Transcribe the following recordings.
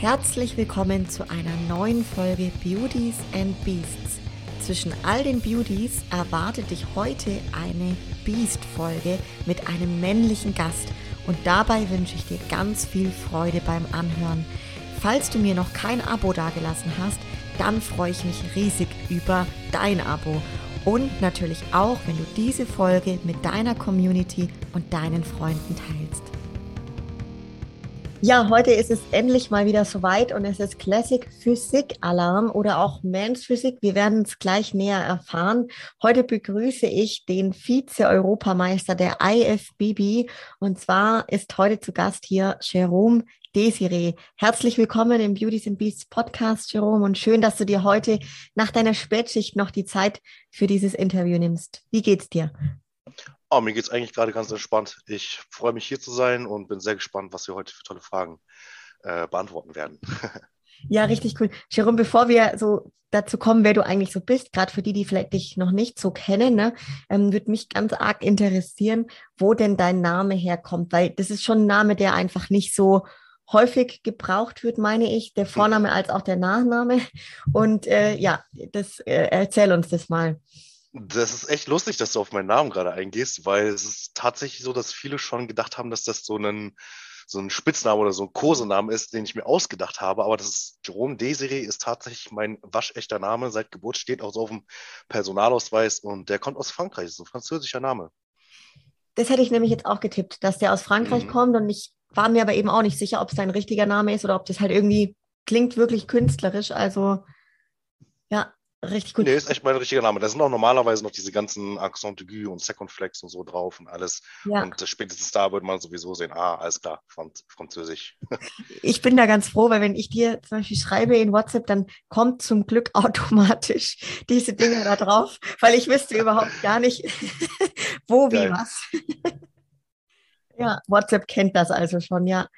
Herzlich willkommen zu einer neuen Folge Beauties and Beasts. Zwischen all den Beauties erwartet dich heute eine Beast-Folge mit einem männlichen Gast und dabei wünsche ich dir ganz viel Freude beim Anhören. Falls du mir noch kein Abo dagelassen hast, dann freue ich mich riesig über dein Abo. Und natürlich auch, wenn du diese Folge mit deiner Community und deinen Freunden teilst. Ja, heute ist es endlich mal wieder soweit und es ist Classic Physik Alarm oder auch Mainz Physik. Wir werden es gleich näher erfahren. Heute begrüße ich den Vize-Europameister der IFBB und zwar ist heute zu Gast hier Jérôme Désirée. Herzlich willkommen im Beauties and Beasts Podcast, Jérôme, und schön, dass du dir heute nach deiner Spätschicht noch die Zeit für dieses Interview nimmst. Wie geht's dir? Oh, mir geht es eigentlich gerade ganz entspannt. Ich freue mich, hier zu sein und bin sehr gespannt, was wir heute für tolle Fragen beantworten werden. Ja, richtig cool. Jérôme, bevor wir so dazu kommen, wer du eigentlich so bist, gerade für die, die vielleicht dich noch nicht so kennen, ne, würde mich ganz arg interessieren, wo denn dein Name herkommt, weil das ist schon ein Name, der einfach nicht so häufig gebraucht wird, meine ich, der Vorname als auch der Nachname. Und erzähl uns das mal. Das ist echt lustig, dass du auf meinen Namen gerade eingehst, weil es ist tatsächlich so, dass viele schon gedacht haben, dass das so ein Spitzname oder so ein Kosename ist, den ich mir ausgedacht habe. Aber das ist Jérôme Désirée, ist tatsächlich mein waschechter Name. Seit Geburt steht auch so auf dem Personalausweis und der kommt aus Frankreich. Das ist ein französischer Name. Das hätte ich nämlich jetzt auch getippt, dass der aus Frankreich kommt und ich war mir aber eben auch nicht sicher, ob es dein richtiger Name ist oder ob das halt irgendwie klingt wirklich künstlerisch. Also ja. Richtig gut. Nee, ist echt mein richtiger Name. Da sind auch normalerweise noch diese ganzen Accent aigu und Second Flex und so drauf und alles. Ja. Und spätestens da wird man sowieso sehen, alles klar, Französisch. Ich bin da ganz froh, weil wenn ich dir zum Beispiel schreibe in WhatsApp, dann kommt zum Glück automatisch diese Dinge da drauf, weil ich wüsste überhaupt gar nicht, wo, wie, was. Ja, WhatsApp kennt das also schon, ja.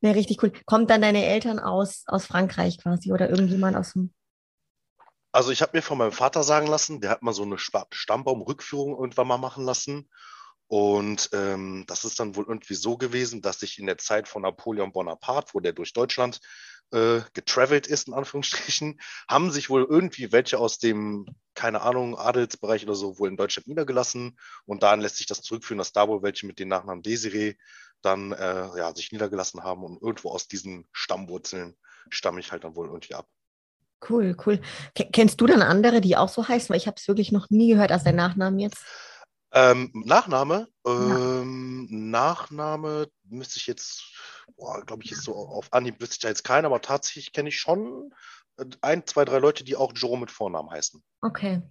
Nee, richtig cool. Kommt dann deine Eltern aus Frankreich quasi oder irgendjemand aus dem... Also ich habe mir von meinem Vater sagen lassen, der hat mal so eine Stammbaumrückführung irgendwann mal machen lassen und das ist dann wohl irgendwie so gewesen, dass ich in der Zeit von Napoleon Bonaparte, wo der durch Deutschland getravelt ist, in Anführungsstrichen, haben sich wohl irgendwie welche aus dem, keine Ahnung, Adelsbereich oder so wohl in Deutschland niedergelassen und daran lässt sich das zurückführen, dass da wohl welche mit dem Nachnamen Désirée dann sich niedergelassen haben und irgendwo aus diesen Stammwurzeln stamme ich halt dann wohl irgendwie ab. Cool, cool. Kennst du dann andere, die auch so heißen? Weil ich habe es wirklich noch nie gehört, als dein Nachname jetzt. Nachname? Nachname müsste ich jetzt, glaube ich, jetzt so auf Anhieb wüsste ich da jetzt keinen, aber tatsächlich kenne ich schon 1, 2, 3 Leute, die auch Jérôme mit Vornamen heißen. Okay.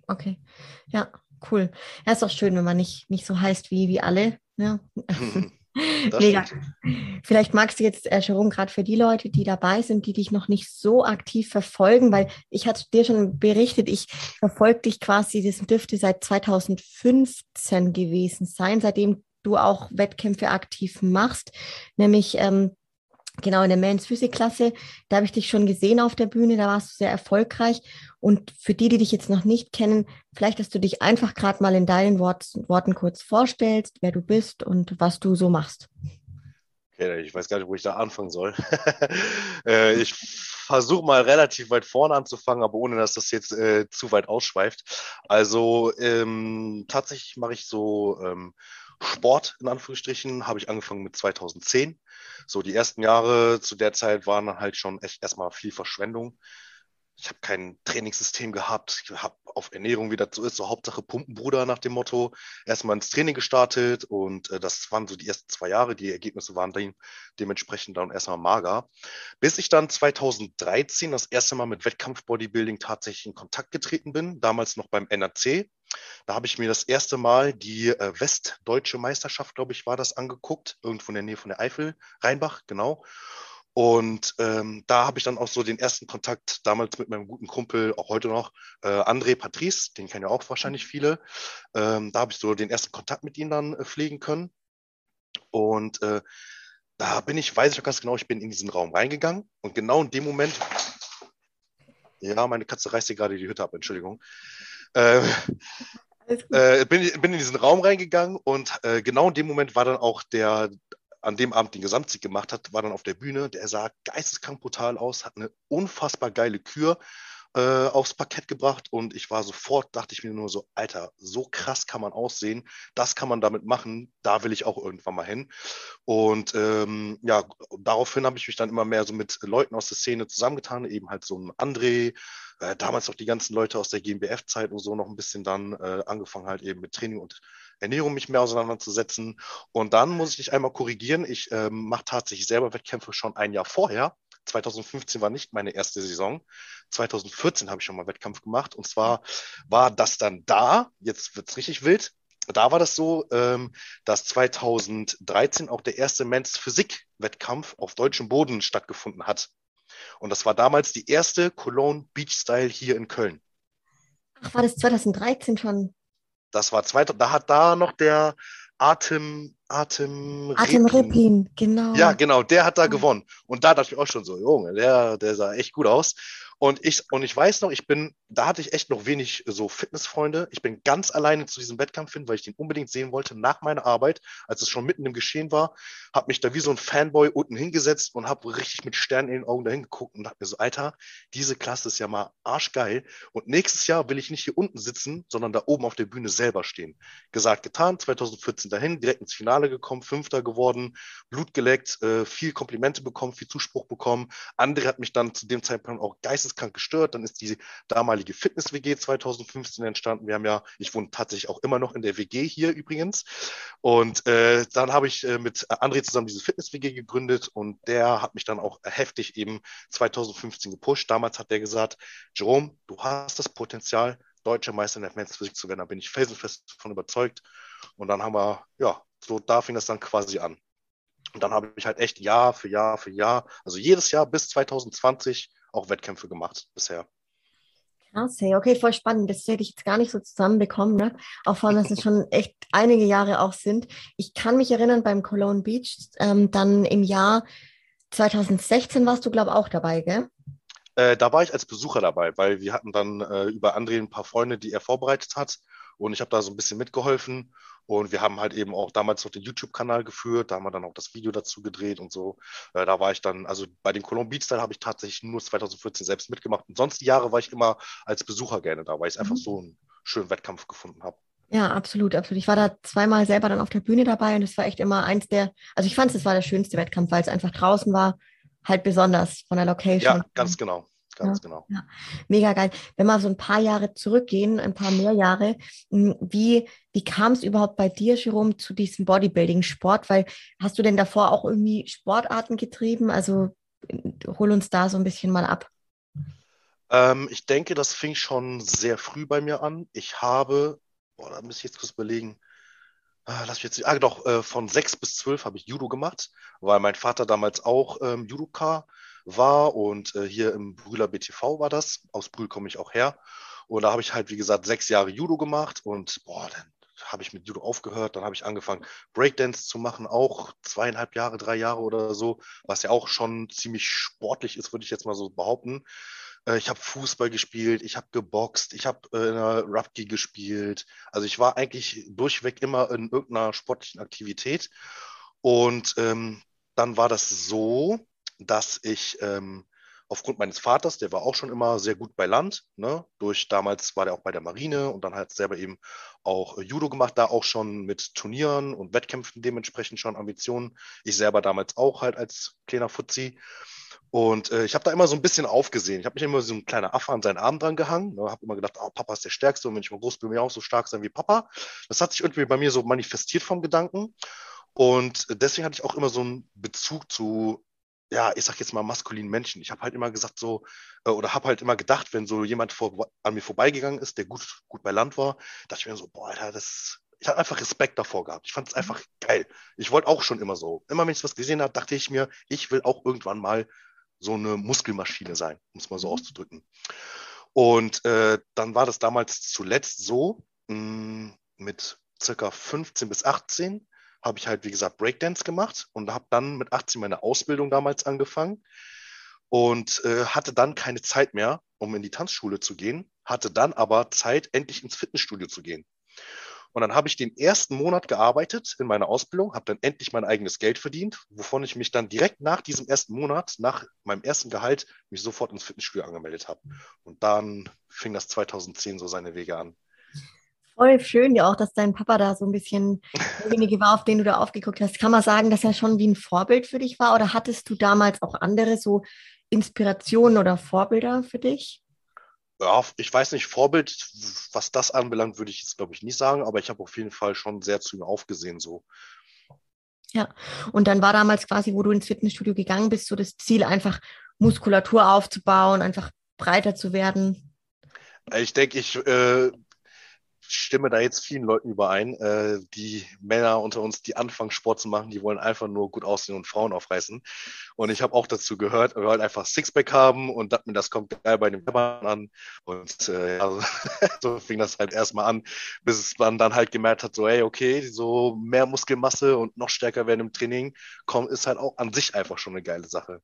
Ja, cool. Ja, ist doch schön, wenn man nicht so heißt wie alle. Ja. Mega. Vielleicht magst du jetzt, Jérôme, gerade für die Leute, die dabei sind, die dich noch nicht so aktiv verfolgen, weil ich hatte dir schon berichtet, ich verfolge dich quasi, das dürfte seit 2015 gewesen sein, seitdem du auch Wettkämpfe aktiv machst, nämlich genau in der Mainz Physik-Klasse, da habe ich dich schon gesehen auf der Bühne, da warst du sehr erfolgreich und für die, die dich jetzt noch nicht kennen, vielleicht, dass du dich einfach gerade mal in deinen Worten kurz vorstellst, wer du bist und was du so machst. Okay, ich weiß gar nicht, wo ich da anfangen soll. Ich versuche mal relativ weit vorne anzufangen, aber ohne, dass das jetzt zu weit ausschweift. Also tatsächlich mache ich so... Sport, in Anführungsstrichen, habe ich angefangen mit 2010. So die ersten Jahre zu der Zeit waren dann halt schon echt erstmal viel Verschwendung. Ich habe kein Trainingssystem gehabt. Ich habe auf Ernährung, wie das so ist, so Hauptsache Pumpenbruder nach dem Motto. Erstmal ins Training gestartet und das waren so die ersten 2 Jahre. Die Ergebnisse waren dann dementsprechend dann erstmal mager. Bis ich dann 2013 das erste Mal mit Wettkampf-Bodybuilding tatsächlich in Kontakt getreten bin. Damals noch beim NAC. Da habe ich mir das erste Mal die Westdeutsche Meisterschaft, glaube ich, war das, angeguckt. Irgendwo in der Nähe von der Eifel, Rheinbach, genau. Und da habe ich dann auch so den ersten Kontakt damals mit meinem guten Kumpel, auch heute noch, André Patrice, den kennen ja auch wahrscheinlich viele. Da habe ich so den ersten Kontakt mit ihm dann pflegen können. Und da bin ich, weiß ich noch ganz genau, ich bin in diesen Raum reingegangen. Und genau in dem Moment, ja, meine Katze reißt hier gerade die Hütte ab, Entschuldigung. Bin in diesen Raum reingegangen und genau in dem Moment war dann auch der an dem Abend den Gesamtsieg gemacht hat, war dann auf der Bühne. Der sah geisteskrank brutal aus, hat eine unfassbar geile Kür aufs Parkett gebracht und ich war sofort, dachte ich mir nur so, Alter, so krass kann man aussehen, das kann man damit machen, da will ich auch irgendwann mal hin. Und ja, daraufhin habe ich mich dann immer mehr so mit Leuten aus der Szene zusammengetan, eben halt so ein André, damals auch die ganzen Leute aus der GmbF-Zeit und so noch ein bisschen dann angefangen halt eben mit Training und Ernährung mich mehr auseinanderzusetzen. Und dann muss ich dich einmal korrigieren, ich mache tatsächlich selber Wettkämpfe schon ein Jahr vorher. 2015 war nicht meine erste Saison. 2014 habe ich schon mal Wettkampf gemacht. Und zwar war das dann da, jetzt wird es richtig wild, da war das so, dass 2013 auch der erste Mainz Physik-Wettkampf auf deutschem Boden stattgefunden hat. Und das war damals die erste Cologne Beach Style hier in Köln. Ach, war das 2013 schon? Das war da hat da noch der Atem Rippin, genau. Ja, genau, der hat da gewonnen. Und da dachte ich auch schon so, Junge, der sah echt gut aus. Und ich weiß noch, da hatte ich echt noch wenig so Fitnessfreunde. Ich bin ganz alleine zu diesem Wettkampf hin, weil ich den unbedingt sehen wollte nach meiner Arbeit, als es schon mitten im Geschehen war, habe mich da wie so ein Fanboy unten hingesetzt und habe richtig mit Sternen in den Augen dahin geguckt und dachte mir so, Alter, diese Klasse ist ja mal arschgeil und nächstes Jahr will ich nicht hier unten sitzen, sondern da oben auf der Bühne selber stehen. Gesagt, getan, 2014 dahin, direkt ins Finale gekommen, 5. geworden, Blut geleckt, viel Komplimente bekommen, viel Zuspruch bekommen. André hat mich dann zu dem Zeitpunkt auch geisteskrank gestört, dann ist die damalige Fitness-WG 2015 entstanden. Ich wohne tatsächlich auch immer noch in der WG hier übrigens. Und dann habe ich mit André zusammen diese Fitness-WG gegründet und der hat mich dann auch heftig eben 2015 gepusht. Damals hat der gesagt, Jerome, du hast das Potenzial, deutscher Meister in der Men's Physik zu werden. Da bin ich felsenfest davon überzeugt. Und dann haben wir, ja, so da fing das dann quasi an. Und dann habe ich halt echt Jahr für Jahr für Jahr, also jedes Jahr bis 2020 auch Wettkämpfe gemacht bisher. Krass, hey, okay, voll spannend. Das hätte ich jetzt gar nicht so zusammenbekommen, ne? Auch vor allem, dass es schon echt einige Jahre auch sind. Ich kann mich erinnern, beim Cologne Beach, dann im Jahr 2016 warst du, glaube ich, auch dabei, gell? Da war ich als Besucher dabei, weil wir hatten dann über André ein paar Freunde, die er vorbereitet hat. Und ich habe da so ein bisschen mitgeholfen. Und wir haben halt eben auch damals noch den YouTube-Kanal geführt. Da haben wir dann auch das Video dazu gedreht und so. Da war ich dann, also bei den Cologne Beach Style habe ich tatsächlich nur 2014 selbst mitgemacht. Und sonst die Jahre war ich immer als Besucher gerne da, weil ich einfach so einen schönen Wettkampf gefunden habe. Ja, absolut, absolut. Ich war da zweimal selber dann auf der Bühne dabei. Und es war echt immer also ich fand, es war der schönste Wettkampf, weil es einfach draußen war. Halt besonders von der Location. Ja, ganz genau. Ganz genau. Ja. Mega geil. Wenn wir so ein paar Jahre zurückgehen, ein paar mehr Jahre, wie kam es überhaupt bei dir, Jerome, zu diesem Bodybuilding-Sport? Weil hast du denn davor auch irgendwie Sportarten getrieben? Also hol uns da so ein bisschen mal ab. Ich denke, das fing schon sehr früh bei mir an. Ich habe, da muss ich jetzt kurz überlegen, von 6 bis 12 habe ich Judo gemacht, weil mein Vater damals auch Judoka war und hier im Brüller BTV war das. Aus Brühl komme ich auch her. Und da habe ich halt, wie gesagt, 6 Jahre Judo gemacht und dann habe ich mit Judo aufgehört. Dann habe ich angefangen, Breakdance zu machen, auch 2,5 Jahre, 3 Jahre oder so, was ja auch schon ziemlich sportlich ist, würde ich jetzt mal so behaupten. Ich habe Fußball gespielt, ich habe geboxt, ich habe Rugby gespielt. Also ich war eigentlich durchweg immer in irgendeiner sportlichen Aktivität. Und dann war das so, dass ich aufgrund meines Vaters, der war auch schon immer sehr gut bei Land, ne? Damals war der auch bei der Marine und dann hat selber eben auch Judo gemacht, da auch schon mit Turnieren und Wettkämpfen dementsprechend schon Ambitionen. Ich selber damals auch halt als kleiner Fuzzi. Und ich habe da immer so ein bisschen aufgesehen. Ich habe mich immer so ein kleiner Affe an seinen Arm dran gehangen. Ich habe immer gedacht, Papa ist der Stärkste und wenn ich mal groß bin, will ich auch so stark sein wie Papa. Das hat sich irgendwie bei mir so manifestiert vom Gedanken. Und deswegen hatte ich auch immer so einen Bezug zu, ja, ich sag jetzt mal maskulinen Menschen. Ich habe halt immer gesagt so, oder habe halt immer gedacht, wenn so jemand an mir vorbeigegangen ist, der gut bei Land war, dachte ich mir so, Alter, ich habe einfach Respekt davor gehabt. Ich fand es einfach geil. Ich wollte auch schon immer so. Immer wenn ich was gesehen habe, dachte ich mir, ich will auch irgendwann mal so eine Muskelmaschine sein, um es mal so auszudrücken. Und dann war das damals zuletzt so, mit circa 15 bis 18 habe ich halt, wie gesagt, Breakdance gemacht und habe dann mit 18 meine Ausbildung damals angefangen und hatte dann keine Zeit mehr, um in die Tanzschule zu gehen, hatte dann aber Zeit, endlich ins Fitnessstudio zu gehen. Und dann habe ich den ersten Monat gearbeitet in meiner Ausbildung, habe dann endlich mein eigenes Geld verdient, wovon ich mich dann direkt nach diesem ersten Monat, nach meinem ersten Gehalt, mich sofort ins Fitnessstudio angemeldet habe. Und dann fing das 2010 so seine Wege an. Voll schön ja auch, dass dein Papa da so ein bisschen derjenige war, auf den du da aufgeguckt hast. Kann man sagen, dass er schon wie ein Vorbild für dich war? Oder hattest du damals auch andere so Inspirationen oder Vorbilder für dich? Ja, ich weiß nicht, Vorbild, was das anbelangt, würde ich jetzt, glaube ich, nicht sagen, aber ich habe auf jeden Fall schon sehr zu ihm aufgesehen, so. Ja, und dann war damals quasi, wo du ins Fitnessstudio gegangen bist, so das Ziel, einfach Muskulatur aufzubauen, einfach breiter zu werden. Ich denke, ich stimme da jetzt vielen Leuten überein. Die Männer unter uns, die anfangen Sport zu machen, die wollen einfach nur gut aussehen und Frauen aufreißen. Und ich habe auch dazu gehört, wir wollen einfach Sixpack haben und das kommt geil bei den Werbern an. Und also, so fing das halt erstmal an, bis man dann halt gemerkt hat, so hey, okay, so mehr Muskelmasse und noch stärker werden im Training, ist halt auch an sich einfach schon eine geile Sache.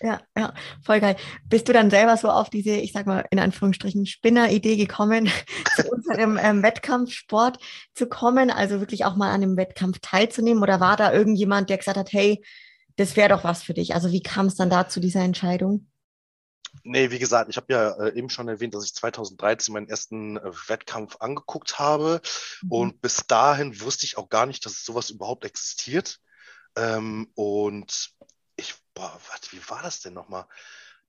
Ja, ja, voll geil. Bist du dann selber so auf diese, ich sag mal, in Anführungsstrichen Spinner-Idee gekommen, zu unserem Wettkampfsport zu kommen, also wirklich auch mal an einem Wettkampf teilzunehmen? Oder war da irgendjemand, der gesagt hat, hey, das wäre doch was für dich? Also wie kam es dann da zu dieser Entscheidung? Nee, wie gesagt, ich habe ja eben schon erwähnt, dass ich 2013 meinen ersten Wettkampf angeguckt habe. Mhm. Und bis dahin wusste ich auch gar nicht, dass sowas überhaupt existiert. Und wie war das denn nochmal?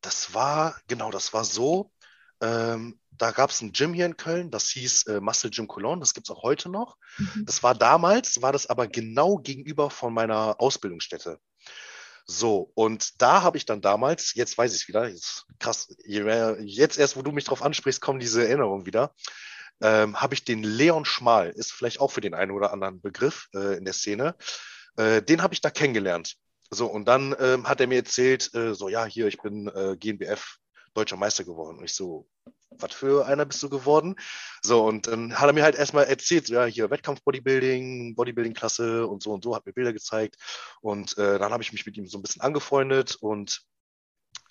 Das war so, da gab es ein Gym hier in Köln, das hieß Muscle Gym Cologne, das gibt es auch heute noch. Mhm. Damals war das aber genau gegenüber von meiner Ausbildungsstätte. So, und da habe ich dann damals, jetzt weiß ich es wieder, jetzt, krass, jetzt erst, wo du mich drauf ansprichst, kommen diese Erinnerungen wieder, habe ich den Leon Schmal, ist vielleicht auch für den einen oder anderen Begriff in der Szene, den habe ich da kennengelernt. So, und dann hat er mir erzählt, hier, ich bin GNBF Deutscher Meister geworden. Und ich so, was für einer bist du geworden? So, und dann hat er mir halt erstmal erzählt, so, ja, hier Wettkampf-Bodybuilding, Bodybuilding-Klasse und so, hat mir Bilder gezeigt. Und dann habe ich mich mit ihm so ein bisschen angefreundet und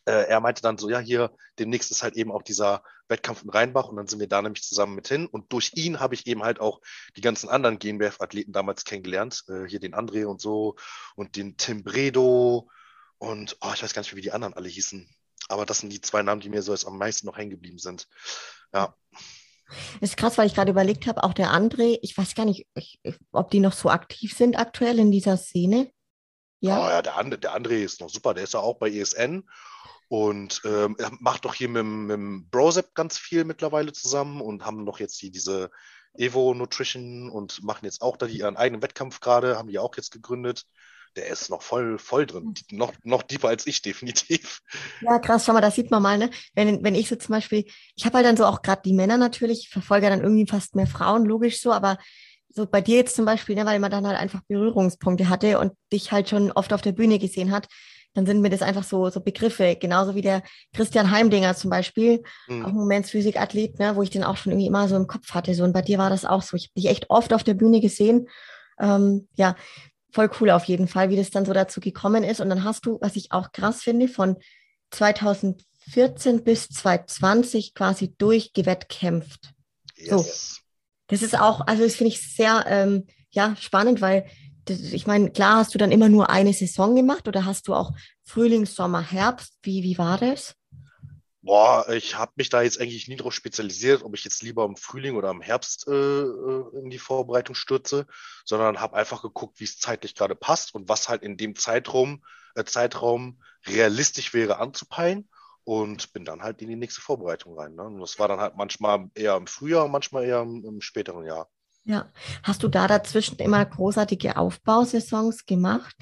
er meinte dann so, ja, hier, demnächst ist halt eben auch dieser Wettkampf in Rheinbach und dann sind wir da nämlich zusammen mit hin. Und durch ihn habe ich eben halt auch die ganzen anderen GNBF-Athleten damals kennengelernt. Hier den André und so und den Tim Bredow und ich weiß gar nicht, wie die anderen alle hießen. Aber das sind die zwei Namen, die mir so jetzt am meisten noch hängen geblieben sind. Ja. Das ist krass, weil ich gerade überlegt habe, auch der André, ich weiß gar nicht, ob die noch so aktiv sind aktuell in dieser Szene. Ja, der André ist noch super, der ist ja auch bei ESN. Und macht doch hier mit dem Brosap ganz viel mittlerweile zusammen und haben doch jetzt diese Evo Nutrition und machen jetzt auch da ihren eigenen Wettkampf gerade, haben die auch jetzt gegründet. Der ist noch voll drin, noch tiefer als ich definitiv. Ja, krass, schau mal, das sieht man mal, ne? Wenn ich so zum Beispiel, ich habe halt dann so auch gerade die Männer natürlich, ich verfolge dann irgendwie fast mehr Frauen, logisch so, aber so bei dir jetzt zum Beispiel, ne, weil man dann halt einfach Berührungspunkte hatte und dich halt schon oft auf der Bühne gesehen hat, dann sind mir das einfach so Begriffe, genauso wie der Christian Heimdinger zum Beispiel, auch ein Mainz Physik-Athlet, ne, wo ich den auch schon irgendwie immer so im Kopf hatte. So. Und bei dir war das auch so. Ich habe dich echt oft auf der Bühne gesehen. Ja, voll cool auf jeden Fall, wie das dann so dazu gekommen ist. Und dann hast du, was ich auch krass finde, von 2014 bis 2020 quasi durchgewettkämpft. Yes. So. Das ist auch, also das finde ich sehr spannend, weil ich meine, klar, hast du dann immer nur eine Saison gemacht oder hast du auch Frühling, Sommer, Herbst? Wie war das? Boah, ich habe mich da jetzt eigentlich nie drauf spezialisiert, ob ich jetzt lieber im Frühling oder im Herbst in die Vorbereitung stürze, sondern habe einfach geguckt, wie es zeitlich gerade passt und was halt in dem Zeitraum realistisch wäre anzupeilen und bin dann halt in die nächste Vorbereitung rein. Ne? Und das war dann halt manchmal eher im Frühjahr, manchmal eher im späteren Jahr. Ja, hast du da dazwischen immer großartige Aufbausaisons gemacht?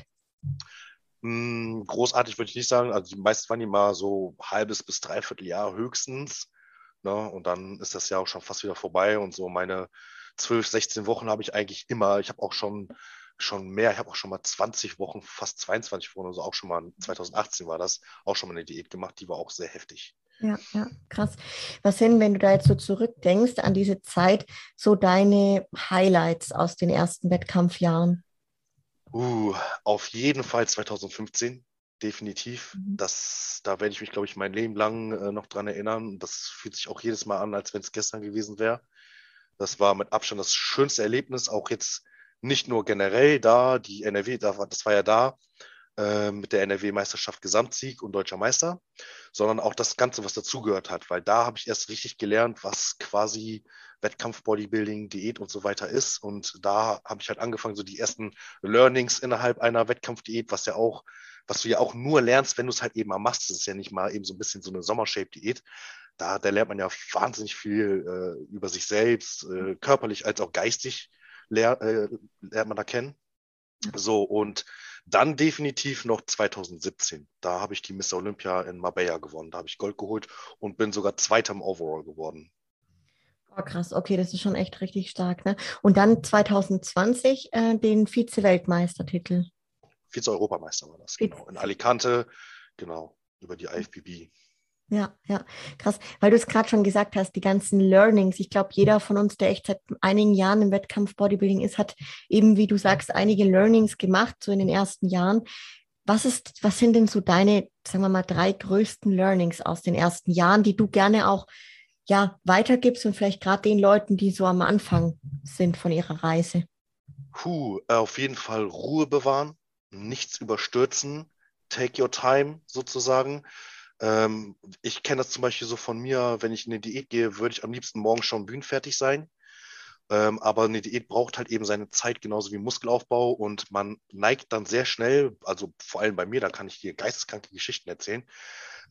Großartig würde ich nicht sagen. Also die meisten waren immer so halbes bis dreiviertel Jahr höchstens. Ne? Und dann ist das Jahr auch schon fast wieder vorbei. Und so meine 12, 16 Wochen habe ich eigentlich immer. Ich habe auch schon mehr. Ich habe auch schon mal 20 Wochen, fast 22 Wochen. Also auch schon mal 2018 war das. Auch schon mal eine Diät gemacht. Die war auch sehr heftig. Ja, krass. Was sind, wenn du da jetzt so zurückdenkst an diese Zeit, so deine Highlights aus den ersten Wettkampfjahren? Auf jeden Fall 2015, definitiv. Da werde ich mich, glaube ich, mein Leben lang noch dran erinnern. Das fühlt sich auch jedes Mal an, als wenn es gestern gewesen wäre. Das war mit Abstand das schönste Erlebnis, auch jetzt nicht nur generell da, die NRW, das war ja da, mit der NRW-Meisterschaft Gesamtsieg und Deutscher Meister, sondern auch das Ganze, was dazugehört hat, weil da habe ich erst richtig gelernt, was quasi Wettkampf-Bodybuilding, Diät und so weiter ist, und da habe ich halt angefangen, so die ersten Learnings innerhalb einer Wettkampfdiät, was du ja auch nur lernst, wenn du es halt eben mal machst. Das ist ja nicht mal eben so ein bisschen so eine Sommershape-Diät. Da lernt man ja wahnsinnig viel über sich selbst, körperlich als auch geistig lernt man da kennen. So, und dann definitiv noch 2017. Da habe ich die Mr. Olympia in Marbella gewonnen. Da habe ich Gold geholt und bin sogar Zweiter im Overall geworden. Oh, krass, okay, das ist schon echt richtig stark, ne? Und dann 2020 den Vize-Weltmeistertitel. Vize-Europameister war das, genau. In Alicante, genau, über die IFBB. Ja, ja, krass. Weil du es gerade schon gesagt hast, die ganzen Learnings. Ich glaube, jeder von uns, der echt seit einigen Jahren im Wettkampf-Bodybuilding ist, hat eben, wie du sagst, einige Learnings gemacht, so in den ersten Jahren. Was sind denn so deine, sagen wir mal, 3 größten Learnings aus den ersten Jahren, die du gerne auch weitergibst und vielleicht gerade den Leuten, die so am Anfang sind von ihrer Reise? Auf jeden Fall Ruhe bewahren, nichts überstürzen, take your time sozusagen. Ich kenne das zum Beispiel so von mir, wenn ich in eine Diät gehe, würde ich am liebsten morgen schon bühnenfertig sein, aber eine Diät braucht halt eben seine Zeit, genauso wie Muskelaufbau, und man neigt dann sehr schnell, also vor allem bei mir, da kann ich dir geisteskranke Geschichten erzählen,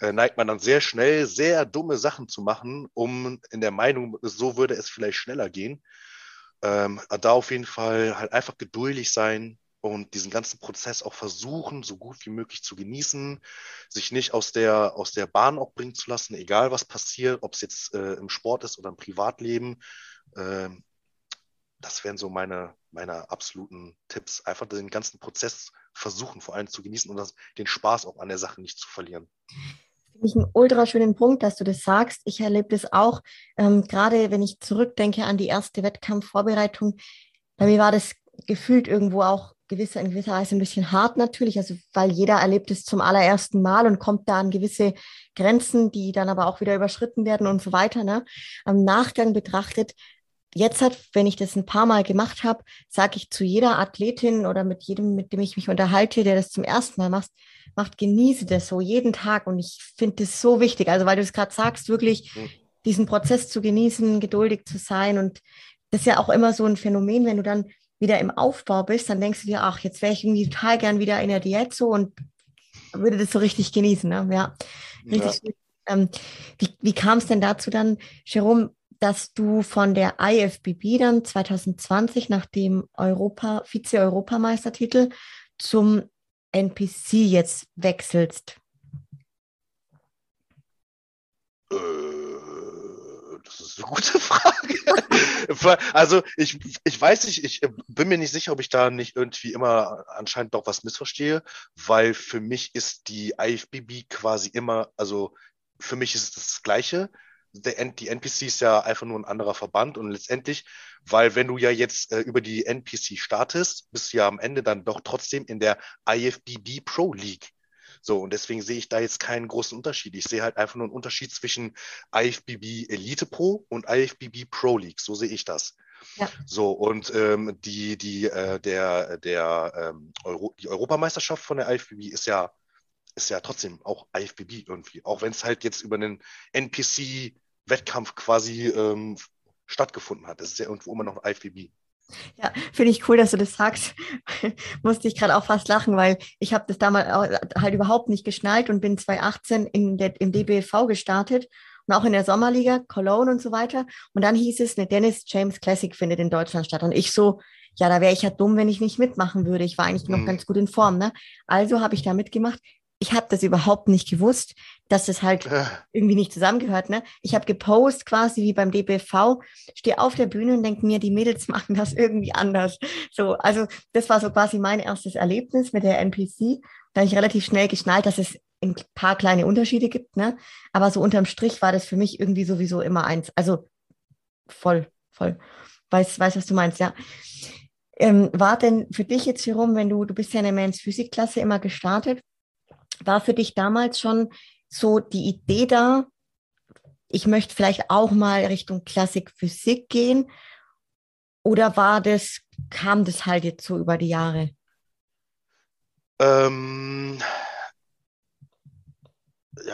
neigt man dann sehr schnell, sehr dumme Sachen zu machen, um in der Meinung, so würde es vielleicht schneller gehen. Da auf jeden Fall halt einfach geduldig sein und diesen ganzen Prozess auch versuchen, so gut wie möglich zu genießen, sich nicht aus der Bahn auch bringen zu lassen, egal was passiert, ob es jetzt im Sport ist oder im Privatleben. Das wären so meine absoluten Tipps. Einfach den ganzen Prozess versuchen, vor allem zu genießen und den Spaß auch an der Sache nicht zu verlieren. Finde ich einen ultra schönen Punkt, dass du das sagst. Ich erlebe das auch, gerade wenn ich zurückdenke an die erste Wettkampfvorbereitung. Bei mir war das gefühlt irgendwo auch in gewisser Weise ein bisschen hart natürlich, also weil jeder erlebt es zum allerersten Mal und kommt da an gewisse Grenzen, die dann aber auch wieder überschritten werden und so weiter, ne? Am Nachgang betrachtet, jetzt wenn ich das ein paar Mal gemacht habe, sage ich zu jeder Athletin oder mit jedem, mit dem ich mich unterhalte, der das zum ersten Mal macht, genieße das so jeden Tag, und ich finde das so wichtig, also weil du es gerade sagst, wirklich diesen Prozess zu genießen, geduldig zu sein, und das ist ja auch immer so ein Phänomen, wenn du dann wieder im Aufbau bist, dann denkst du dir, ach, jetzt wäre ich irgendwie total gern wieder in der Diät so und würde das so richtig genießen, ne? Ja, richtig. Ja. Wie kam es denn dazu dann, Jérôme, dass du von der IFBB dann 2020 nach dem Vize-Europameistertitel zum NPC jetzt wechselst? Das ist eine gute Frage. Also ich weiß nicht, ich bin mir nicht sicher, ob ich da nicht irgendwie immer anscheinend doch was missverstehe, weil für mich ist die IFBB quasi immer, also für mich ist es das Gleiche. Die NPC ist ja einfach nur ein anderer Verband, und letztendlich, weil wenn du ja jetzt über die NPC startest, bist du ja am Ende dann doch trotzdem in der IFBB Pro League. So, und deswegen sehe ich da jetzt keinen großen Unterschied. Ich sehe halt einfach nur einen Unterschied zwischen IFBB Elite Pro und IFBB Pro League. So sehe ich das. Ja. So, und die Europameisterschaft von der IFBB ist ja trotzdem auch IFBB irgendwie. Auch wenn es halt jetzt über einen NPC-Wettkampf quasi stattgefunden hat. Das ist ja irgendwo immer noch IFBB. Ja, finde ich cool, dass du das sagst. Musste ich gerade auch fast lachen, weil ich habe das damals halt überhaupt nicht geschnallt und bin 2018 im DBV gestartet und auch in der Sommerliga, Cologne und so weiter. Und dann hieß es, eine Dennis James Classic findet in Deutschland statt. Und ich so, ja, da wäre ich ja dumm, wenn ich nicht mitmachen würde. Ich war eigentlich noch ganz gut in Form, ne? Also habe ich da mitgemacht. Ich habe das überhaupt nicht gewusst, dass das halt irgendwie nicht zusammengehört, ne? Ich habe gepostet quasi wie beim DBV, stehe auf der Bühne und denke mir, die Mädels machen das irgendwie anders. So, also das war so quasi mein erstes Erlebnis mit der NPC. Da habe ich relativ schnell geschnallt, dass es ein paar kleine Unterschiede gibt, ne? Aber so unterm Strich war das für mich irgendwie sowieso immer eins. Also voll. Weiß, was du meinst, ja. War denn für dich jetzt, Jérôme, wenn du bist ja in der Mainz Physik-Klasse immer gestartet, war für dich damals schon so die Idee da, ich möchte vielleicht auch mal Richtung Klassik Physik gehen, Oder kam das halt jetzt so über die Jahre? Ja,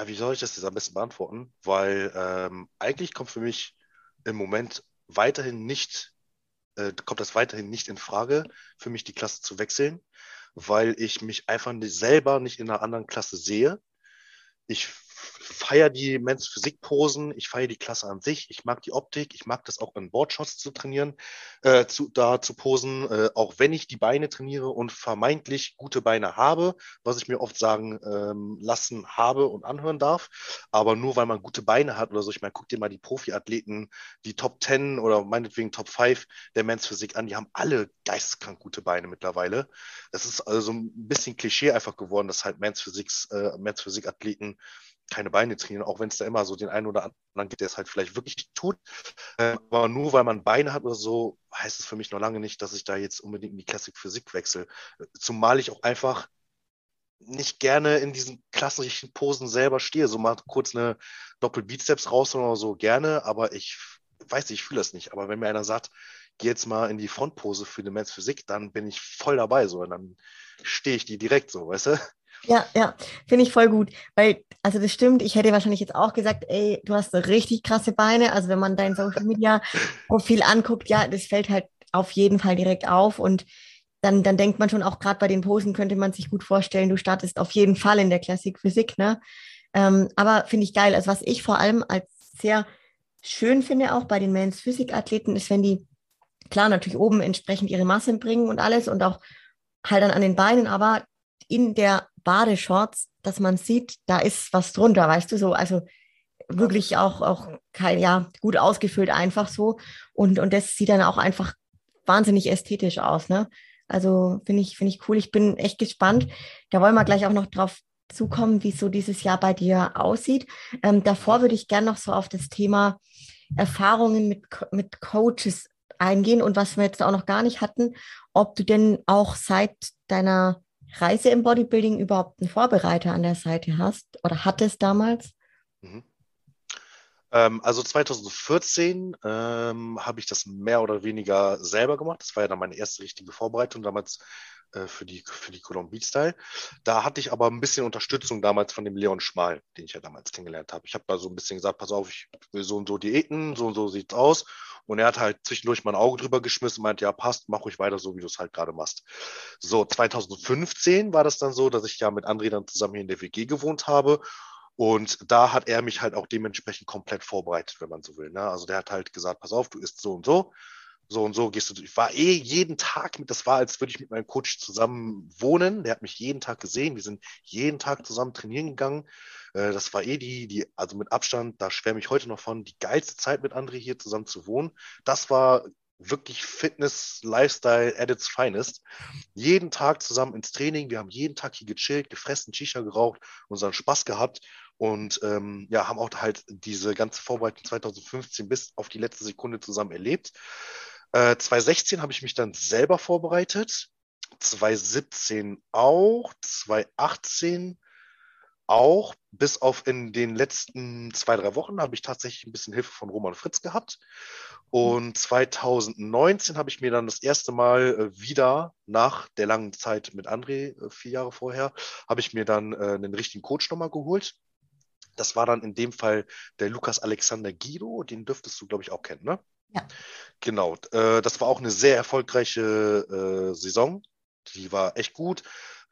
wie soll ich das jetzt am besten beantworten? Weil eigentlich kommt für mich im Moment weiterhin nicht in Frage, für mich die Klasse zu wechseln, weil ich mich einfach selber nicht in einer anderen Klasse sehe. Ich feiere die Mainz Physik-Posen, ich feiere die Klasse an sich, ich mag die Optik, ich mag das auch in Boardshots zu trainieren, zu posen, auch wenn ich die Beine trainiere und vermeintlich gute Beine habe, was ich mir oft sagen lassen habe und anhören darf, aber nur weil man gute Beine hat oder so. Ich meine, guck dir mal die Profiathleten, die Top 10 oder meinetwegen Top 5 der Mainz Physik an, die haben alle geisteskrank gute Beine mittlerweile. Das ist also ein bisschen Klischee einfach geworden, dass halt Mainz Physik-Athleten keine Beine trainieren, auch wenn es da immer so den einen oder anderen gibt, der es halt vielleicht wirklich tut. Aber nur weil man Beine hat oder so, heißt es für mich noch lange nicht, dass ich da jetzt unbedingt in die Klassik Physik wechsle. Zumal ich auch einfach nicht gerne in diesen klassischen Posen selber stehe. So mal kurz eine Doppelbizeps raus oder so gerne, aber ich weiß nicht, ich fühle das nicht. Aber wenn mir einer sagt, geh jetzt mal in die Frontpose für die Mainz Physik, dann bin ich voll dabei so und dann stehe ich die direkt so, weißt du? Ja, finde ich voll gut, weil, also das stimmt, ich hätte wahrscheinlich jetzt auch gesagt, ey, du hast richtig krasse Beine, also wenn man dein Social-Media-Profil anguckt, ja, das fällt halt auf jeden Fall direkt auf und dann denkt man schon auch gerade bei den Posen, könnte man sich gut vorstellen, du startest auf jeden Fall in der Klassik Physik, ne, aber finde ich geil, also was ich vor allem als sehr schön finde auch bei den Mainz Physik-Athleten ist, wenn die, klar, natürlich oben entsprechend ihre Masse bringen und alles und auch halt dann an den Beinen, aber in der Badeshorts, dass man sieht, da ist was drunter, weißt du, so, also wirklich auch kein, ja, gut ausgefüllt einfach so und das sieht dann auch einfach wahnsinnig ästhetisch aus, ne, also finde ich cool, ich bin echt gespannt, da wollen wir gleich auch noch drauf zukommen, wie es so dieses Jahr bei dir aussieht, davor würde ich gerne noch so auf das Thema Erfahrungen mit Coaches eingehen und was wir jetzt auch noch gar nicht hatten, ob du denn auch seit deiner Reise im Bodybuilding überhaupt einen Vorbereiter an der Seite hast oder hattest damals? Mhm. Also 2014 habe ich das mehr oder weniger selber gemacht. Das war ja dann meine erste richtige Vorbereitung damals für die Cologne Beach Style. Da hatte ich aber ein bisschen Unterstützung damals von dem Leon Schmal, den ich ja damals kennengelernt habe. Ich habe da so ein bisschen gesagt, pass auf, ich will so und so Diäten, so und so sieht es aus. Und er hat halt zwischendurch mal ein Auge drüber geschmissen und meint, ja, passt, mach ruhig weiter, so wie du es halt gerade machst. So, 2015 war das dann so, dass ich ja mit André dann zusammen hier in der WG gewohnt habe. Und da hat er mich halt auch dementsprechend komplett vorbereitet, wenn man so will. Ne? Also der hat halt gesagt, pass auf, du isst so und so gehst du durch. Ich war jeden Tag mit, das war, als würde ich mit meinem Coach zusammen wohnen. Der hat mich jeden Tag gesehen, wir sind jeden Tag zusammen trainieren gegangen. Das war die, also mit Abstand, da schwärme ich heute noch von, die geilste Zeit mit André hier zusammen zu wohnen. Das war wirklich Fitness, Lifestyle at its finest. Jeden Tag zusammen ins Training, wir haben jeden Tag hier gechillt, gefressen, Shisha geraucht, unseren Spaß gehabt und ja, haben auch halt diese ganze Vorbereitung 2015 bis auf die letzte Sekunde zusammen erlebt. 2016 habe ich mich dann selber vorbereitet, 2017 auch, 2018 auch, bis auf in den letzten 2-3 Wochen habe ich tatsächlich ein bisschen Hilfe von Roman Fritz gehabt. Und 2019 habe ich mir dann das erste Mal wieder, nach der langen Zeit mit André, 4 Jahre vorher, habe ich mir dann einen richtigen Coach nochmal geholt. Das war dann in dem Fall der Lukas Alexander Guido, den dürftest du, glaube ich, auch kennen, ne? Ja. Genau, das war auch eine sehr erfolgreiche Saison. Die war echt gut,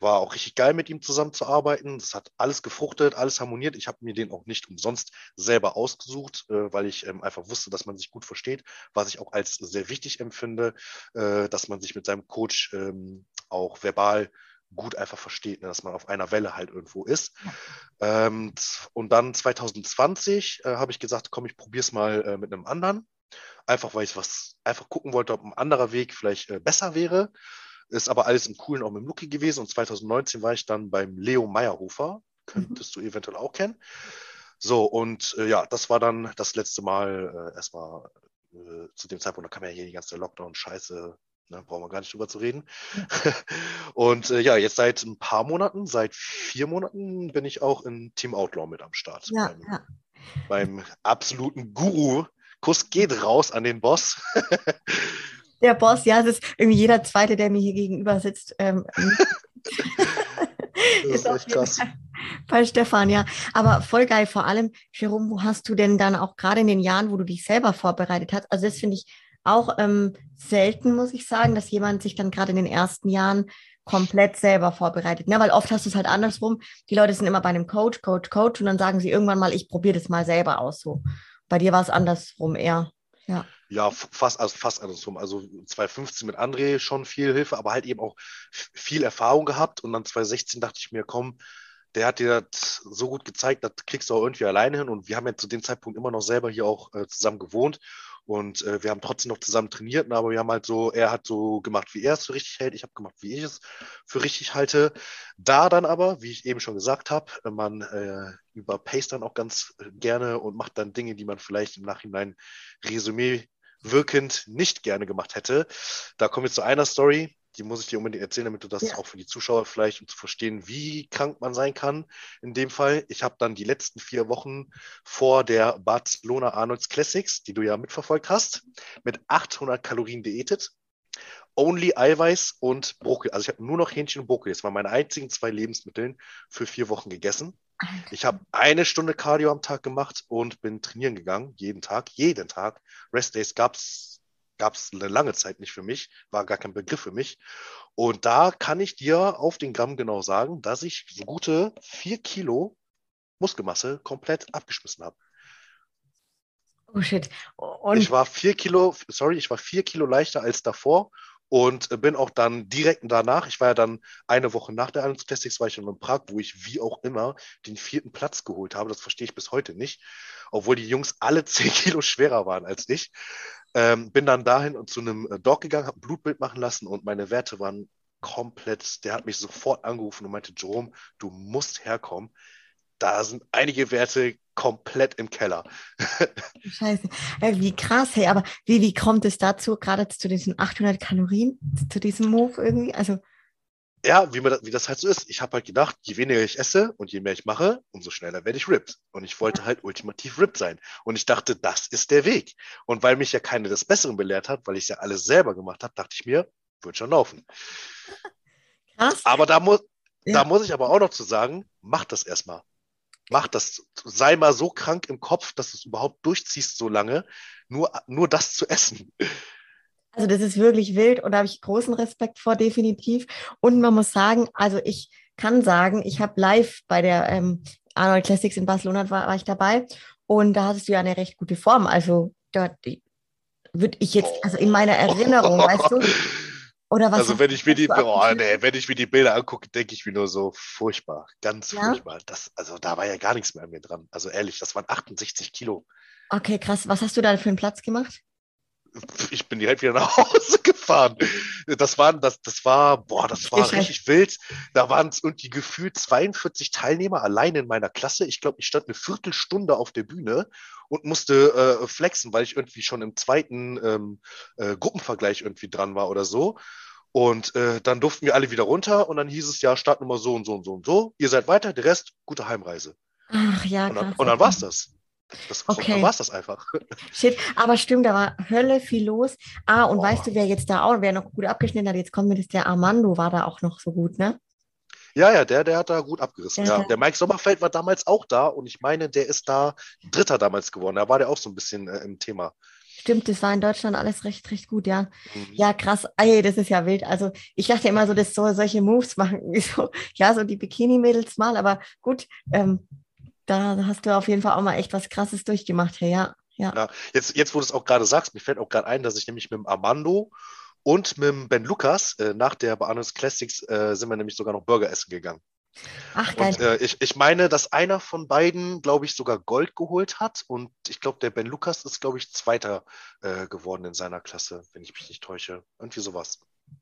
war auch richtig geil mit ihm zusammenzuarbeiten. Das hat alles gefruchtet, alles harmoniert. Ich habe mir den auch nicht umsonst selber ausgesucht, weil ich einfach wusste, dass man sich gut versteht, was ich auch als sehr wichtig empfinde, dass man sich mit seinem Coach auch verbal gut einfach versteht, ne, dass man auf einer Welle halt irgendwo ist. Ja. Und dann 2020 habe ich gesagt, komm, ich probiere es mal mit einem anderen. Einfach, weil ich einfach gucken wollte, ob ein anderer Weg vielleicht besser wäre. Ist aber alles im Coolen auch mit dem Lucky gewesen. Und 2019 war ich dann beim Leo Meyerhofer. Könntest du eventuell auch kennen. So, und ja, das war dann das letzte Mal erstmal zu dem Zeitpunkt. Da kam ja hier die ganze Lockdown-Scheiße. Da brauchen wir gar nicht drüber zu reden. Und ja, jetzt seit ein paar Monaten, seit 4 Monaten bin ich auch in Team Outlaw mit am Start. Ja, beim absoluten Guru. Kuss geht raus an den Boss. Der Boss, ja, das ist irgendwie jeder Zweite, der mir hier gegenüber sitzt. Das ist echt krass. Bei Stefan, ja. Aber voll geil, vor allem, Jérôme, wo hast du denn dann auch gerade in den Jahren, wo du dich selber vorbereitet hast, also das finde ich auch selten, muss ich sagen, dass jemand sich dann gerade in den ersten Jahren komplett selber vorbereitet, ne? Weil oft hast du es halt andersrum, die Leute sind immer bei einem Coach und dann sagen sie irgendwann mal, ich probiere das mal selber aus, so. Bei dir war es andersrum eher, ja. Ja, fast andersrum. Also 2015 mit André schon viel Hilfe, aber halt eben auch viel Erfahrung gehabt. Und dann 2016 dachte ich mir, komm, der hat dir das so gut gezeigt, das kriegst du auch irgendwie alleine hin. Und wir haben ja zu dem Zeitpunkt immer noch selber hier auch zusammen gewohnt. Und wir haben trotzdem noch zusammen trainiert, aber wir haben halt so, er hat so gemacht, wie er es für richtig hält. Ich habe gemacht, wie ich es für richtig halte. Da dann aber, wie ich eben schon gesagt habe, man überpaced dann auch ganz gerne und macht dann Dinge, die man vielleicht im Nachhinein Resümee wirkend nicht gerne gemacht hätte. Da kommen wir zu einer Story, die muss ich dir unbedingt erzählen, damit du das auch für die Zuschauer vielleicht, um zu verstehen, wie krank man sein kann. In dem Fall, ich habe dann die letzten 4 Wochen vor der Barcelona Arnold's Classics, die du ja mitverfolgt hast, mit 800 Kalorien diätet. Only Eiweiß und Brokkoli. Also ich habe nur noch Hähnchen und Brokkoli. Das waren meine einzigen 2 Lebensmittel für 4 Wochen gegessen. Ich habe 1 Stunde Cardio am Tag gemacht und bin trainieren gegangen, jeden Tag. Restdays gab es eine lange Zeit nicht für mich, war gar kein Begriff für mich. Und da kann ich dir auf den Gramm genau sagen, dass ich so gute 4 Kilo Muskelmasse komplett abgeschmissen habe. Oh shit. Und ich war 4 Kilo leichter als davor. Und bin auch dann direkt danach, ich war ja dann 1 Woche nach der Arnold's Classics, war ich in Prag, wo ich wie auch immer den 4. Platz geholt habe. Das verstehe ich bis heute nicht, obwohl die Jungs alle 10 Kilo schwerer waren als ich. Bin dann dahin und zu einem Doc gegangen, habe ein Blutbild machen lassen und meine Werte waren komplett, der hat mich sofort angerufen und meinte, Jérôme, du musst herkommen. Da sind einige Werte komplett im Keller. Scheiße, wie krass, hey, aber wie kommt es dazu, gerade zu diesen 800 Kalorien, zu diesem Move irgendwie, also? Ja, wie das halt so ist. Ich habe halt gedacht, je weniger ich esse und je mehr ich mache, umso schneller werde ich ripped. Und ich wollte halt ultimativ ripped sein. Und ich dachte, das ist der Weg. Und weil mich ja keiner des Besseren belehrt hat, weil ich es ja alles selber gemacht habe, dachte ich mir, wird schon laufen. Krass. Aber da muss ich aber auch noch zu sagen, mach das erstmal. Mach das, sei mal so krank im Kopf, dass du es überhaupt durchziehst so lange, nur das zu essen. Also das ist wirklich wild und da habe ich großen Respekt vor, definitiv. Und man muss sagen, also ich kann sagen, ich habe live bei der Arnold Classics in Barcelona war ich dabei und da hattest du ja eine recht gute Form. Also da würde ich jetzt, also in meiner Erinnerung, weißt du, oder was? Also wenn ich mir die Bilder angucke, denke ich mir nur so furchtbar, ganz furchtbar. Das, also da war ja gar nichts mehr an mir dran. Also ehrlich, das waren 68 Kilo. Okay, krass. Was hast du da für einen Platz gemacht? Ich bin direkt wieder nach Hause gefahren. Das war richtig wild. Da waren es irgendwie gefühlt 42 Teilnehmer allein in meiner Klasse. Ich glaube, ich stand eine Viertelstunde auf der Bühne und musste flexen, weil ich irgendwie schon im zweiten Gruppenvergleich irgendwie dran war oder so. Und dann durften wir alle wieder runter und dann hieß es ja, Startnummer so und so und so und so. Ihr seid weiter, der Rest, gute Heimreise. Ach ja, klar. Und dann war es das. Dann war es das einfach. Shit, aber stimmt, da war Hölle viel los. Ah, und weißt du, wer noch gut abgeschnitten hat, jetzt kommt mir das, der Armando war da auch noch so gut, ne? Ja, der hat da gut abgerissen. Ja. Der Mike Sommerfeld war damals auch da und ich meine, der ist da Dritter damals geworden. Da war der auch so ein bisschen im Thema. Stimmt, das war in Deutschland alles recht, recht gut, ja. Mhm. Ja, krass, ey, das ist ja wild. Also ich dachte immer so, dass solche Moves machen, so, ja, so die Bikini-Mädels mal, aber gut, da hast du auf jeden Fall auch mal echt was Krasses durchgemacht hier, ja. Ja, jetzt, wo du es auch gerade sagst, mir fällt auch gerade ein, dass ich nämlich mit dem Armando und mit dem Ben Lukas nach der Arnold's Classics sind wir nämlich sogar noch Burger essen gegangen. Ach, geil. Und ich meine, dass einer von beiden, glaube ich, sogar Gold geholt hat und ich glaube, der Ben Lukas ist, glaube ich, Zweiter geworden in seiner Klasse, wenn ich mich nicht täusche. Irgendwie sowas.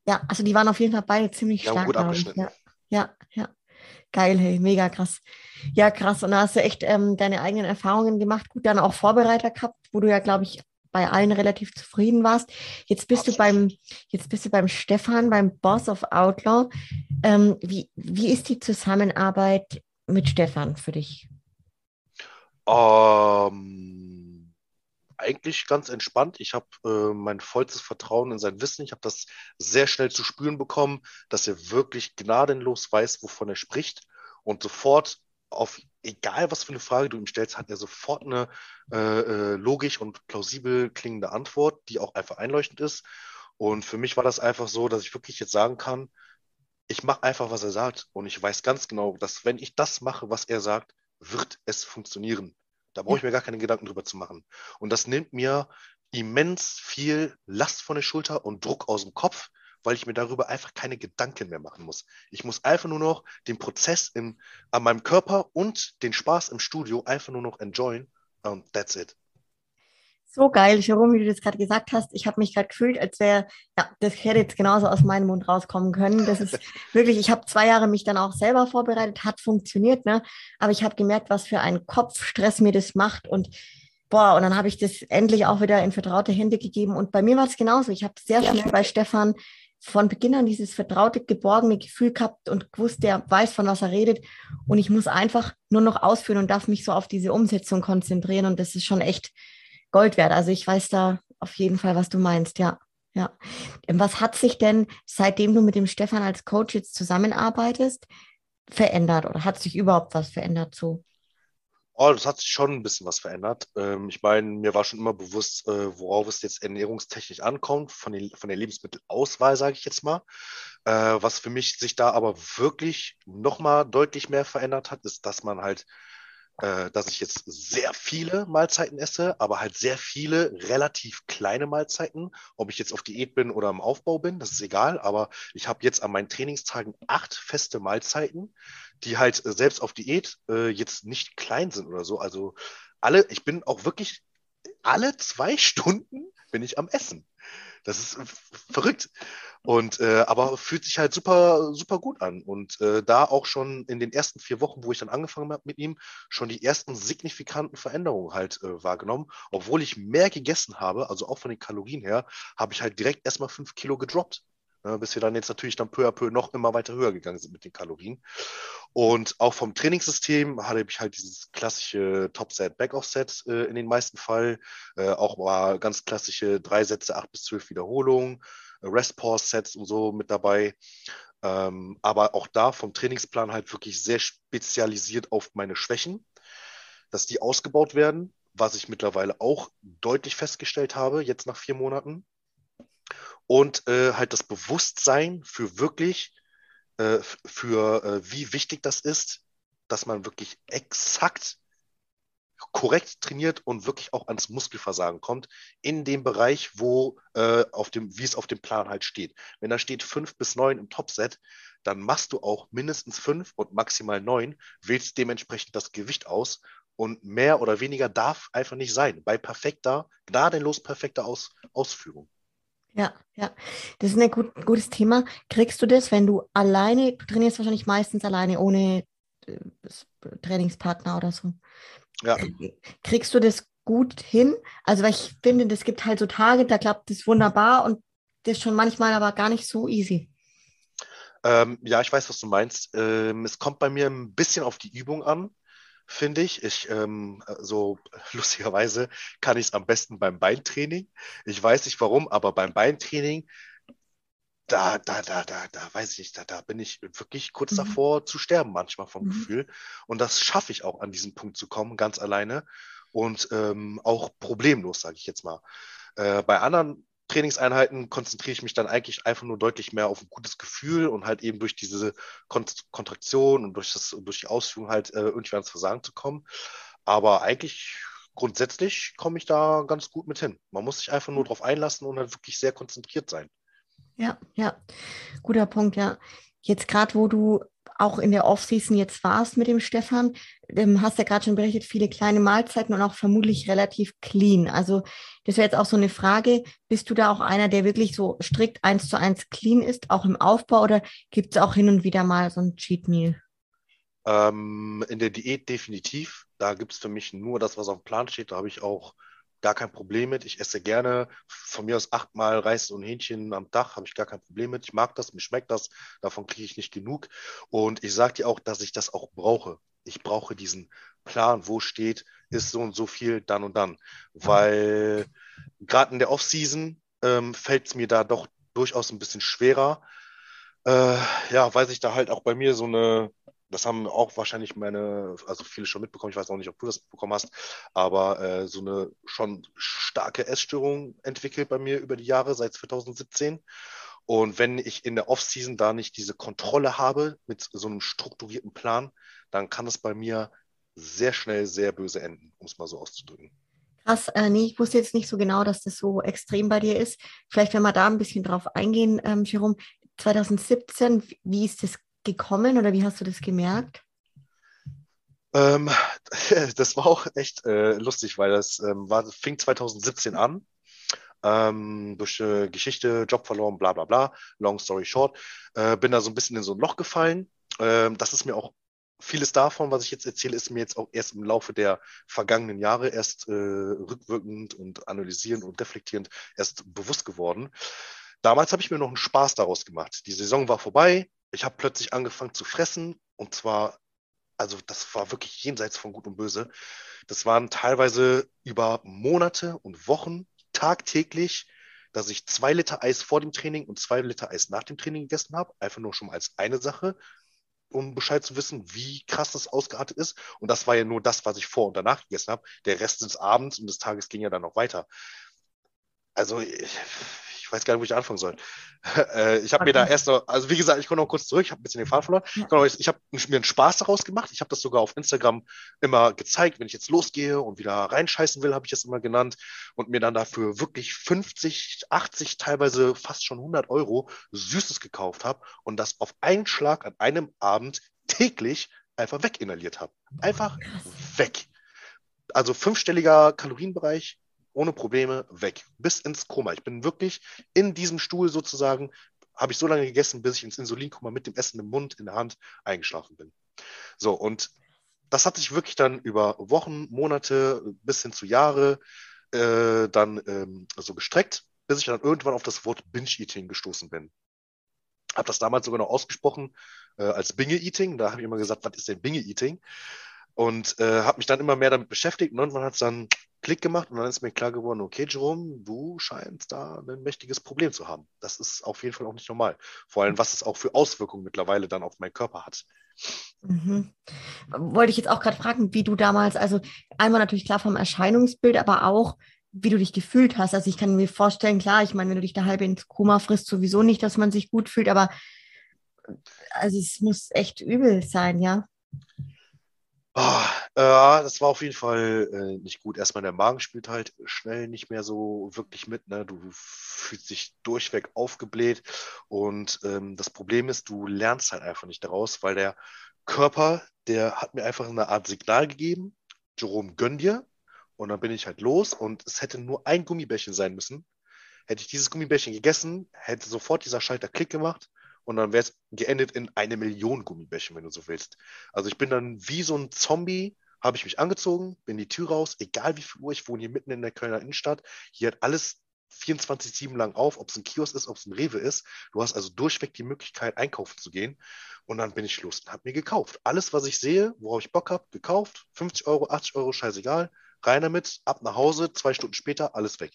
Ja, also die waren auf jeden Fall beide ziemlich stark. Gut abgeschnitten. Ja. Geil, hey, mega krass. Ja, krass. Und da hast du echt deine eigenen Erfahrungen gemacht. Gut, dann auch Vorbereiter gehabt, wo du ja, glaube ich, bei allen relativ zufrieden warst. Jetzt bist du beim Stefan, beim Boss of Outlaw. Wie ist die Zusammenarbeit mit Stefan für dich? eigentlich ganz entspannt. Ich habe mein vollstes Vertrauen in sein Wissen. Ich habe das sehr schnell zu spüren bekommen, dass er wirklich gnadenlos weiß, wovon er spricht. Und sofort, auf egal was für eine Frage du ihm stellst, hat er sofort eine logisch und plausibel klingende Antwort, die auch einfach einleuchtend ist. Und für mich war das einfach so, dass ich wirklich jetzt sagen kann, ich mache einfach, was er sagt. Und ich weiß ganz genau, dass wenn ich das mache, was er sagt, wird es funktionieren. Da brauche ich mir gar keine Gedanken drüber zu machen. Und das nimmt mir immens viel Last von der Schulter und Druck aus dem Kopf, weil ich mir darüber einfach keine Gedanken mehr machen muss. Ich muss einfach nur noch den Prozess an meinem Körper und den Spaß im Studio einfach nur noch enjoyen. Und that's it. So geil, Jerome, wie du das gerade gesagt hast. Ich habe mich gerade gefühlt, als wäre, ja, das hätte jetzt genauso aus meinem Mund rauskommen können. Das ist wirklich, ich habe 2 Jahre mich dann auch selber vorbereitet, hat funktioniert, ne? Aber ich habe gemerkt, was für einen Kopfstress mir das macht und boah, und dann habe ich das endlich auch wieder in vertraute Hände gegeben und bei mir war es genauso. Ich habe sehr schnell bei Stefan von Beginn an dieses vertraute, geborgene Gefühl gehabt und gewusst, der weiß, von was er redet und ich muss einfach nur noch ausführen und darf mich so auf diese Umsetzung konzentrieren und das ist schon echt Gold wert. Also ich weiß da auf jeden Fall, was du meinst, ja. Ja. Was hat sich denn, seitdem du mit dem Stefan als Coach jetzt zusammenarbeitest, verändert oder hat sich überhaupt was verändert so? Oh, das hat sich schon ein bisschen was verändert. Ich meine, mir war schon immer bewusst, worauf es jetzt ernährungstechnisch ankommt, von der Lebensmittelauswahl, sage ich jetzt mal. Was für mich sich da aber wirklich nochmal deutlich mehr verändert hat, ist, dass man halt dass ich jetzt sehr viele Mahlzeiten esse, aber halt sehr viele relativ kleine Mahlzeiten. Ob ich jetzt auf Diät bin oder im Aufbau bin, das ist egal. Aber ich habe jetzt an meinen Trainingstagen 8 feste Mahlzeiten, die halt selbst auf Diät jetzt nicht klein sind oder so. Also ich bin auch wirklich alle 2 Stunden bin ich am Essen. Das ist verrückt. Und aber fühlt sich halt super, super gut an. Und da auch schon in den ersten 4 Wochen, wo ich dann angefangen habe mit ihm, schon die ersten signifikanten Veränderungen halt wahrgenommen. Obwohl ich mehr gegessen habe, also auch von den Kalorien her, habe ich halt direkt erstmal 5 Kilo gedroppt. Bis wir dann jetzt natürlich dann peu à peu noch immer weiter höher gegangen sind mit den Kalorien. Und auch vom Trainingssystem hatte ich halt dieses klassische Top-Set, Back-Off-Set in den meisten Fall. Auch mal ganz klassische 3 Sätze, 8 bis 12 Wiederholungen, Rest-Pause-Sets und so mit dabei. Aber auch da vom Trainingsplan halt wirklich sehr spezialisiert auf meine Schwächen, dass die ausgebaut werden, was ich mittlerweile auch deutlich festgestellt habe, jetzt nach 4 Monaten. Und halt das Bewusstsein für wirklich, wie wichtig das ist, dass man wirklich exakt korrekt trainiert und wirklich auch ans Muskelversagen kommt, in dem Bereich, wo wie es auf dem Plan halt steht. Wenn da steht 5 bis 9 im Topset, dann machst du auch mindestens 5 und maximal 9, wählst dementsprechend das Gewicht aus und mehr oder weniger darf einfach nicht sein, bei gnadenlos perfekter Ausführung. Ja, das ist ein gutes Thema. Kriegst du das, wenn du alleine, du trainierst wahrscheinlich meistens alleine, ohne Trainingspartner oder so. Ja. Kriegst du das gut hin? Also weil ich finde, es gibt halt so Tage, da klappt das wunderbar und das schon manchmal aber gar nicht so easy. Ja, ich weiß, was du meinst. Es kommt bei mir ein bisschen auf die Übung an, finde ich. So lustigerweise kann ich es am besten beim Beintraining. Ich weiß nicht warum, aber beim Beintraining, da weiß ich nicht, da bin ich wirklich kurz davor zu sterben manchmal vom Gefühl. Und das schaffe ich auch, an diesen Punkt zu kommen, ganz alleine und auch problemlos, sage ich jetzt mal. Bei anderen Trainingseinheiten konzentriere ich mich dann eigentlich einfach nur deutlich mehr auf ein gutes Gefühl und halt eben durch diese Kontraktion und durch die Ausführung halt irgendwie ans Versagen zu kommen. Aber eigentlich grundsätzlich komme ich da ganz gut mit hin. Man muss sich einfach nur drauf einlassen und halt wirklich sehr konzentriert sein. Ja, guter Punkt, ja. Jetzt gerade, wo du auch in der Off-Season jetzt warst mit dem Stefan, hast ja gerade schon berichtet, viele kleine Mahlzeiten und auch vermutlich relativ clean. Also das wäre jetzt auch so eine Frage, bist du da auch einer, der wirklich so strikt 1:1 clean ist, auch im Aufbau, oder gibt es auch hin und wieder mal so ein Cheat Meal? In der Diät definitiv. Da gibt es für mich nur das, was auf dem Plan steht. Da habe ich auch gar kein Problem mit. Ich esse gerne von mir aus 8-mal Reis und Hähnchen am Tag, habe ich gar kein Problem mit. Ich mag das, mir schmeckt das, davon kriege ich nicht genug. Und ich sage dir auch, dass ich das auch brauche. Ich brauche diesen Plan, wo steht, ist so und so viel, dann und dann. Weil gerade in der Off-Season fällt es mir da doch durchaus ein bisschen schwerer. Ja, weil sich da halt auch bei mir so eine, das haben auch wahrscheinlich also viele schon mitbekommen, ich weiß auch nicht, ob du das mitbekommen hast, aber so eine schon starke Essstörung entwickelt bei mir über die Jahre seit 2017. Und wenn ich in der Off-Season da nicht diese Kontrolle habe mit so einem strukturierten Plan, dann kann es bei mir sehr schnell sehr böse enden, um es mal so auszudrücken. Krass, nee, ich wusste jetzt nicht so genau, dass das so extrem bei dir ist. Vielleicht, wenn wir da ein bisschen drauf eingehen, Jérôme, 2017, wie ist das gekommen oder wie hast du das gemerkt? Das war auch echt lustig, weil das fing 2017 an. Durch Geschichte, Job verloren, bla bla bla, long story short. Bin da so ein bisschen in so ein Loch gefallen. Das ist mir auch vieles davon, was ich jetzt erzähle, ist mir jetzt auch erst im Laufe der vergangenen Jahre erst rückwirkend und analysierend und reflektierend erst bewusst geworden. Damals habe ich mir noch einen Spaß daraus gemacht. Die Saison war vorbei. Ich habe plötzlich angefangen zu fressen und zwar, also das war wirklich jenseits von Gut und Böse. Das waren teilweise über Monate und Wochen tagtäglich, dass ich 2 Liter Eis vor dem Training und 2 Liter Eis nach dem Training gegessen habe. Einfach nur schon mal als eine Sache, um Bescheid zu wissen, wie krass das ausgeartet ist. Und das war ja nur das, was ich vor und danach gegessen habe. Der Rest des Abends und des Tages ging ja dann noch weiter. Also ich weiß gar nicht, wo ich anfangen soll. Ich habe mir da erst noch, also wie gesagt, ich komme noch kurz zurück, ich habe ein bisschen den Faden verloren. Ja. Ich habe mir einen Spaß daraus gemacht. Ich habe das sogar auf Instagram immer gezeigt, wenn ich jetzt losgehe und wieder reinscheißen will, habe ich das immer genannt. Und mir dann dafür wirklich 50, 80, teilweise fast schon 100 € Süßes gekauft habe und das auf einen Schlag an einem Abend täglich einfach weginhaliert habe. Einfach weg. Also 5-stelliger Kalorienbereich, ohne Probleme weg, bis ins Koma. Ich bin wirklich in diesem Stuhl sozusagen, habe ich so lange gegessen, bis ich ins Insulinkoma mit dem Essen im Mund, in der Hand eingeschlafen bin. So, und das hat sich wirklich dann über Wochen, Monate, bis hin zu Jahre dann so gestreckt, bis ich dann irgendwann auf das Wort Binge-Eating gestoßen bin. Habe das damals sogar noch ausgesprochen als Binge-Eating. Da habe ich immer gesagt, was ist denn Binge-Eating? Und habe mich dann immer mehr damit beschäftigt und irgendwann hat es dann Klick gemacht und dann ist mir klar geworden, okay, Jérôme, du scheinst da ein mächtiges Problem zu haben. Das ist auf jeden Fall auch nicht normal. Vor allem, was es auch für Auswirkungen mittlerweile dann auf meinen Körper hat. Mhm. Wollte ich jetzt auch gerade fragen, wie du damals, also einmal natürlich klar vom Erscheinungsbild, aber auch, wie du dich gefühlt hast. Also ich kann mir vorstellen, klar, ich meine, wenn du dich da halb ins Koma frisst, sowieso nicht, dass man sich gut fühlt, aber also es muss echt übel sein, ja? Das war auf jeden Fall nicht gut. Erstmal der Magen spielt halt schnell nicht mehr so wirklich mit. Ne? Du fühlst dich durchweg aufgebläht und das Problem ist, du lernst halt einfach nicht daraus, weil der Körper, der hat mir einfach eine Art Signal gegeben, Jérôme, gönn dir, und dann bin ich halt los und es hätte nur ein Gummibärchen sein müssen. Hätte ich dieses Gummibärchen gegessen, hätte sofort dieser Schalter Klick gemacht. Und dann wäre es geendet in 1 Million Gummibärchen, wenn du so willst. Also ich bin dann wie so ein Zombie, habe ich mich angezogen, bin die Tür raus, egal wie viel Uhr, ich wohne hier mitten in der Kölner Innenstadt. Hier hat alles 24/7 lang auf, ob es ein Kiosk ist, ob es ein Rewe ist. Du hast also durchweg die Möglichkeit, einkaufen zu gehen. Und dann bin ich los und habe mir gekauft. Alles, was ich sehe, worauf ich Bock habe, gekauft. 50 Euro, 80 Euro, scheißegal. Rein damit, ab nach Hause, 2 Stunden später, alles weg.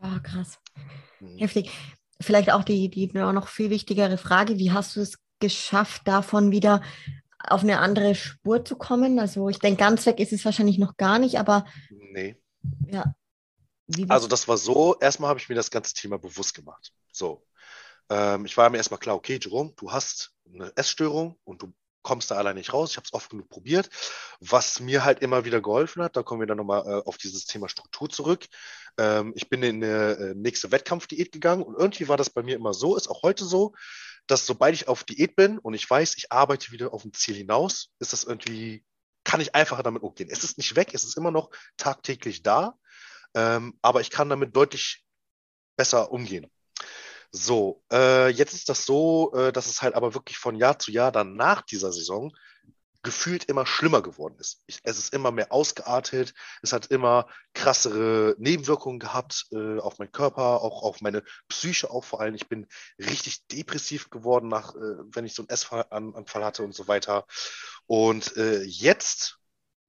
Oh, krass. Heftig. Vielleicht auch die noch viel wichtigere Frage, wie hast du es geschafft, davon wieder auf eine andere Spur zu kommen? Also ich denke, ganz weg ist es wahrscheinlich noch gar nicht, aber... Nee. Ja. Also das war so, erstmal habe ich mir das ganze Thema bewusst gemacht. So, ich war mir erstmal klar, okay, Jérôme, du hast eine Essstörung und du kommst da allein nicht raus. Ich habe es oft genug probiert. Was mir halt immer wieder geholfen hat, da kommen wir dann nochmal auf dieses Thema Struktur zurück. Ich bin in eine nächste Wettkampfdiät gegangen und irgendwie war das bei mir immer so, ist auch heute so, dass sobald ich auf Diät bin und ich weiß, ich arbeite wieder auf ein Ziel hinaus, ist das irgendwie, kann ich einfacher damit umgehen. Es ist nicht weg, es ist immer noch tagtäglich da, aber ich kann damit deutlich besser umgehen. So, jetzt ist das so, dass es halt aber wirklich von Jahr zu Jahr dann nach dieser Saison gefühlt immer schlimmer geworden ist. Es ist immer mehr ausgeartet, es hat immer krassere Nebenwirkungen gehabt auf meinen Körper, auch auf meine Psyche, auch vor allem. Ich bin richtig depressiv geworden, wenn ich so einen Essanfall hatte und so weiter. Und jetzt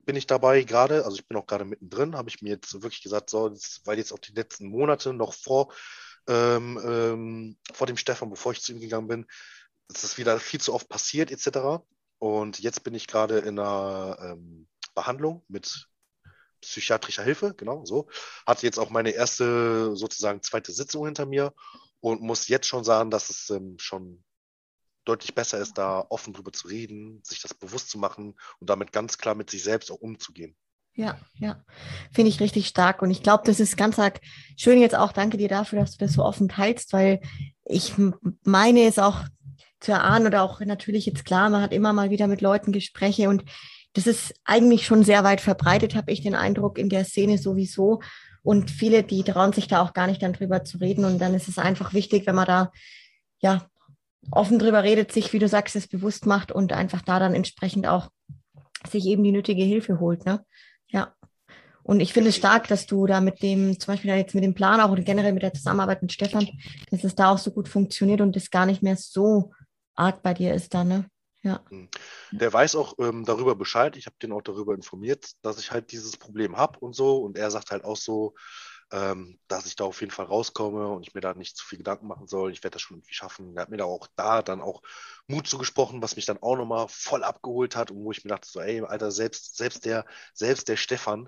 bin ich dabei gerade, also ich bin auch gerade mittendrin, habe ich mir jetzt wirklich gesagt, so, weil jetzt auch die letzten Monate noch vor dem Stefan, bevor ich zu ihm gegangen bin, ist das wieder viel zu oft passiert etc. Und jetzt bin ich gerade in einer Behandlung mit psychiatrischer Hilfe, genau so. Hatte jetzt auch meine erste, sozusagen zweite Sitzung hinter mir und muss jetzt schon sagen, dass es schon deutlich besser ist, da offen drüber zu reden, sich das bewusst zu machen und damit ganz klar mit sich selbst auch umzugehen. Ja, ja, finde ich richtig stark. Und ich glaube, das ist ganz arg schön jetzt auch. Danke dir dafür, dass du das so offen teilst, weil ich meine es auch zu erahnen oder auch natürlich jetzt klar, man hat immer mal wieder mit Leuten Gespräche und das ist eigentlich schon sehr weit verbreitet, habe ich den Eindruck, in der Szene sowieso. Und viele, die trauen sich da auch gar nicht dann drüber zu reden. Und dann ist es einfach wichtig, wenn man da ja offen drüber redet, sich, wie du sagst, es bewusst macht und einfach da dann entsprechend auch sich eben die nötige Hilfe holt, ne? Ja. Und ich finde es stark, dass du da mit dem, zum Beispiel jetzt mit dem Plan auch oder generell mit der Zusammenarbeit mit Stefan, dass es da auch so gut funktioniert und das gar nicht mehr so arg bei dir ist da, ne? Ja. Der weiß auch darüber Bescheid. Ich habe den auch darüber informiert, dass ich halt dieses Problem habe und so. Und er sagt halt auch so, dass ich da auf jeden Fall rauskomme und ich mir da nicht zu viel Gedanken machen soll. Ich werde das schon irgendwie schaffen. Er hat mir da auch dann auch Mut zugesprochen, was mich dann auch nochmal voll abgeholt hat und wo ich mir dachte so, ey, Alter, selbst der Stefan,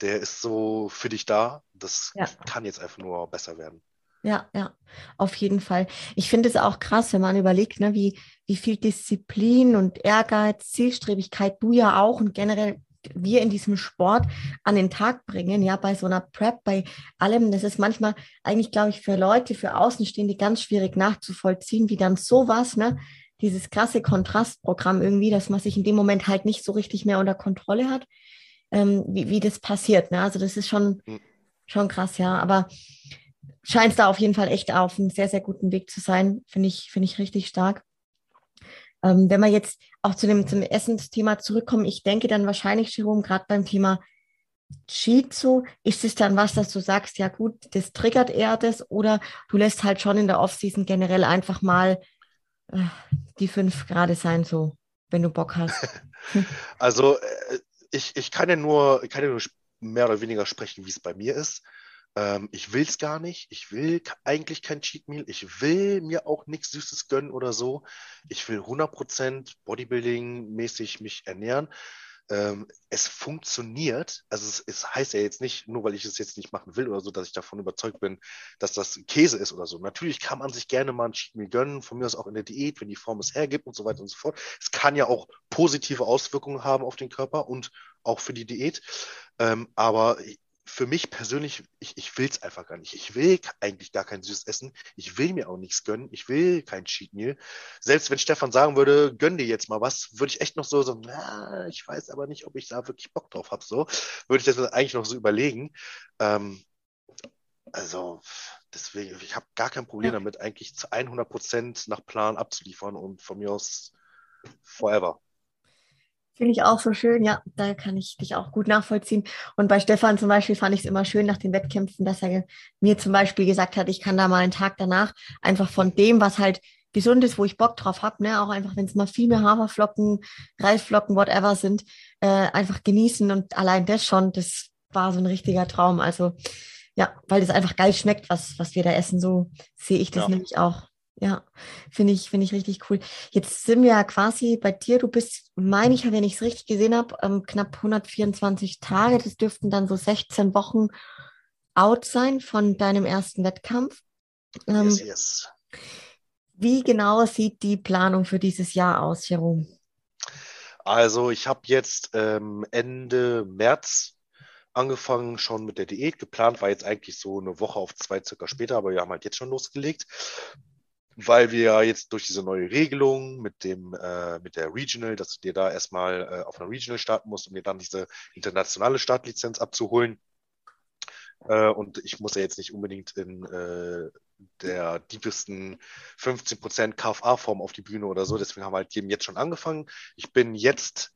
der ist so für dich da. Das kann jetzt einfach nur besser werden. Ja, ja, auf jeden Fall. Ich finde es auch krass, wenn man überlegt, ne, wie viel Disziplin und Ehrgeiz, Zielstrebigkeit du ja auch und generell wir in diesem Sport an den Tag bringen, ja, bei so einer Prep, bei allem. Das ist manchmal eigentlich, glaube ich, für Leute, für Außenstehende ganz schwierig nachzuvollziehen, wie dann sowas, ne, dieses krasse Kontrastprogramm irgendwie, dass man sich in dem Moment halt nicht so richtig mehr unter Kontrolle hat, wie das passiert, ne? Also das ist schon krass, ja, aber scheinst da auf jeden Fall echt auf einem sehr, sehr guten Weg zu sein. Finde ich richtig stark. Wenn wir jetzt auch zum Essensthema zurückkommen, ich denke dann wahrscheinlich, Jerome, gerade beim Thema Jiu-Jitsu, ist es dann was, dass du sagst, ja gut, das triggert eher das, oder du lässt halt schon in der Offseason generell einfach mal die 5 gerade sein, so, wenn du Bock hast. Also ich kann ja nur mehr oder weniger sprechen, wie es bei mir ist. Ich will es gar nicht. Ich will eigentlich kein Cheat Meal. Ich will mir auch nichts Süßes gönnen oder so. Ich will 100% Bodybuilding-mäßig mich ernähren. Es funktioniert. Also es heißt ja jetzt nicht, nur weil ich es jetzt nicht machen will oder so, dass ich davon überzeugt bin, dass das Käse ist oder so. Natürlich kann man sich gerne mal ein Cheat Meal gönnen, von mir aus auch in der Diät, wenn die Form es hergibt und so weiter und so fort. Es kann ja auch positive Auswirkungen haben auf den Körper und auch für die Diät. Aber für mich persönlich, ich will es einfach gar nicht. Ich will eigentlich gar kein süßes Essen. Ich will mir auch nichts gönnen. Ich will kein Cheat Meal. Selbst wenn Stefan sagen würde, gönn dir jetzt mal was, würde ich echt noch so na, ich weiß aber nicht, ob ich da wirklich Bock drauf habe. So würde ich das eigentlich noch so überlegen. Also deswegen, ich habe gar kein Problem damit, eigentlich zu 100% nach Plan abzuliefern und von mir aus forever. Finde ich auch so schön, ja, da kann ich dich auch gut nachvollziehen. Und bei Stefan zum Beispiel fand ich es immer schön nach den Wettkämpfen, dass er mir zum Beispiel gesagt hat, ich kann da mal einen Tag danach einfach von dem, was halt gesund ist, wo ich Bock drauf habe, ne, auch einfach, wenn es mal viel mehr Haferflocken, Reisflocken, whatever sind, einfach genießen. Und allein das schon, das war so ein richtiger Traum. Also ja, weil das einfach geil schmeckt, was wir da essen, so sehe ich das nämlich auch. Ja, finde ich richtig cool. Jetzt sind wir ja quasi bei dir. Du bist, meine ich, wenn ich es richtig gesehen habe, knapp 124 Tage. Das dürften dann so 16 Wochen out sein von deinem ersten Wettkampf. Yes. Wie genau sieht die Planung für dieses Jahr aus, Jerome? Also ich habe jetzt Ende März angefangen schon mit der Diät. Geplant war jetzt eigentlich so eine Woche auf 2 circa später, aber wir haben halt jetzt schon losgelegt. Weil wir ja jetzt durch diese neue Regelung mit der Regional, dass du dir da erstmal auf einer Regional starten musst, um dir dann diese internationale Startlizenz abzuholen. Und ich muss ja jetzt nicht unbedingt in der tiefsten 15% KFA-Form auf die Bühne oder so. Deswegen haben wir halt eben jetzt schon angefangen. Ich bin jetzt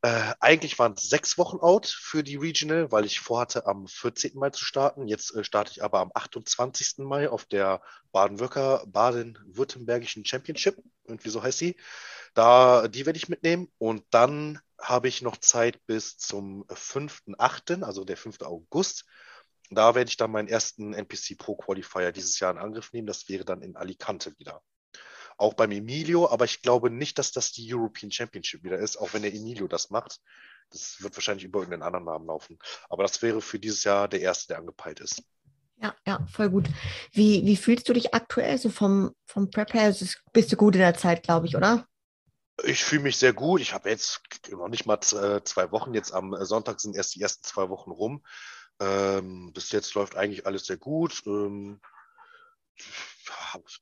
Eigentlich waren es 6 Wochen out für die Regional, weil ich vorhatte, am 14. Mai zu starten. Jetzt starte ich aber am 28. Mai auf der Baden-Württembergischen Championship. Irgendwie so heißt sie. Die werde ich mitnehmen. Und dann habe ich noch Zeit bis zum 5.8., also der 5. August. Da werde ich dann meinen ersten NPC Pro Qualifier dieses Jahr in Angriff nehmen. Das wäre dann in Alicante wieder. Auch beim Emilio, aber ich glaube nicht, dass das die European Championship wieder ist, auch wenn der Emilio das macht. Das wird wahrscheinlich über irgendeinen anderen Namen laufen. Aber das wäre für dieses Jahr der erste, der angepeilt ist. Ja, ja, voll gut. Wie fühlst du dich aktuell so vom Prep her? Bist du gut in der Zeit, glaube ich, oder? Ich fühle mich sehr gut. Ich habe jetzt noch nicht mal 2 Wochen. Jetzt am Sonntag sind erst die ersten 2 Wochen rum. Bis jetzt läuft eigentlich alles sehr gut.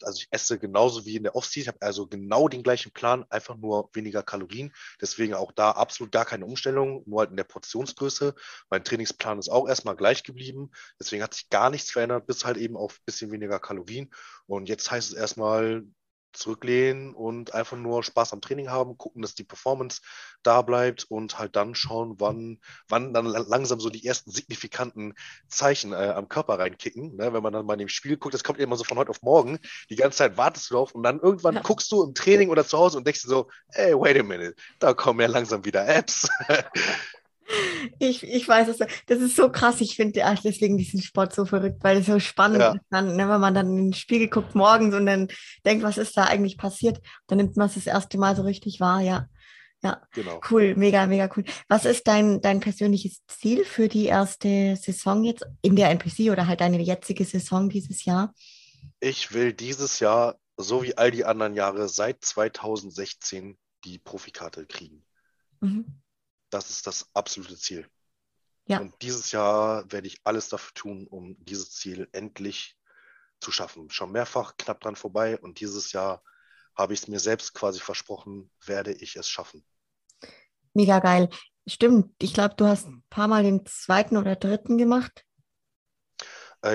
Also ich esse genauso wie in der Off-Season, habe also genau den gleichen Plan, einfach nur weniger Kalorien, deswegen auch da absolut gar keine Umstellung, nur halt in der Portionsgröße. Mein Trainingsplan ist auch erstmal gleich geblieben, deswegen hat sich gar nichts verändert, bis halt eben auf ein bisschen weniger Kalorien, und jetzt heißt es erstmal zurücklehnen und einfach nur Spaß am Training haben, gucken, dass die Performance da bleibt und halt dann schauen, wann dann langsam so die ersten signifikanten Zeichen am Körper reinkicken. Ne? Wenn man dann mal in dem Spiel guckt, das kommt immer so von heute auf morgen, die ganze Zeit wartest du drauf und dann irgendwann guckst du im Training oder zu Hause und denkst dir so, hey, wait a minute, da kommen ja langsam wieder Apps. Ich weiß, das ist so krass. Ich finde deswegen diesen Sport so verrückt, weil es so spannend ist. Dann, wenn man dann in den Spiegel guckt morgens und dann denkt, was ist da eigentlich passiert, dann nimmt man es das erste Mal so richtig wahr. Ja, genau. Cool, mega, mega cool. Was ist dein persönliches Ziel für die erste Saison jetzt in der NPC oder halt deine jetzige Saison dieses Jahr? Ich will dieses Jahr, so wie all die anderen Jahre, seit 2016 die Profikarte kriegen. Mhm. Das ist das absolute Ziel. Ja. Und dieses Jahr werde ich alles dafür tun, um dieses Ziel endlich zu schaffen. Schon mehrfach knapp dran vorbei. Und dieses Jahr habe ich es mir selbst quasi versprochen, werde ich es schaffen. Mega geil. Stimmt. Ich glaube, du hast ein paar Mal den 2. oder 3. gemacht.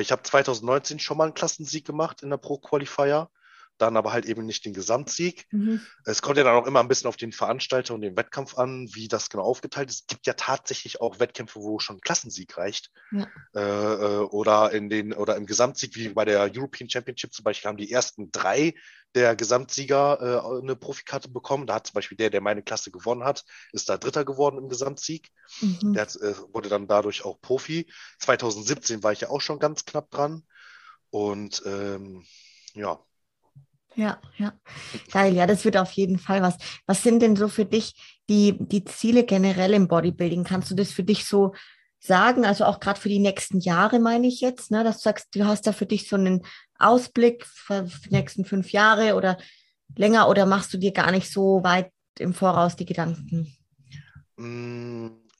Ich habe 2019 schon mal einen Klassensieg gemacht in der Pro Qualifier. Dann aber halt eben nicht den Gesamtsieg. Mhm. Es kommt ja dann auch immer ein bisschen auf den Veranstalter und den Wettkampf an, wie das genau aufgeteilt ist. Es gibt ja tatsächlich auch Wettkämpfe, wo schon Klassensieg reicht. Ja. Oder im Gesamtsieg, wie bei der European Championship zum Beispiel, haben die ersten 3 der Gesamtsieger eine Profikarte bekommen. Da hat zum Beispiel der meine Klasse gewonnen hat, ist da 3. geworden im Gesamtsieg. Mhm. Der wurde dann dadurch auch Profi. 2017 war ich ja auch schon ganz knapp dran. Und ja. Ja. Geil, ja, das wird auf jeden Fall was. Was sind denn so für dich die Ziele generell im Bodybuilding? Kannst du das für dich so sagen? Also auch gerade für die nächsten Jahre meine ich jetzt, ne? Dass du sagst, du hast da für dich so einen Ausblick für die nächsten 5 Jahre oder länger, oder machst du dir gar nicht so weit im Voraus die Gedanken?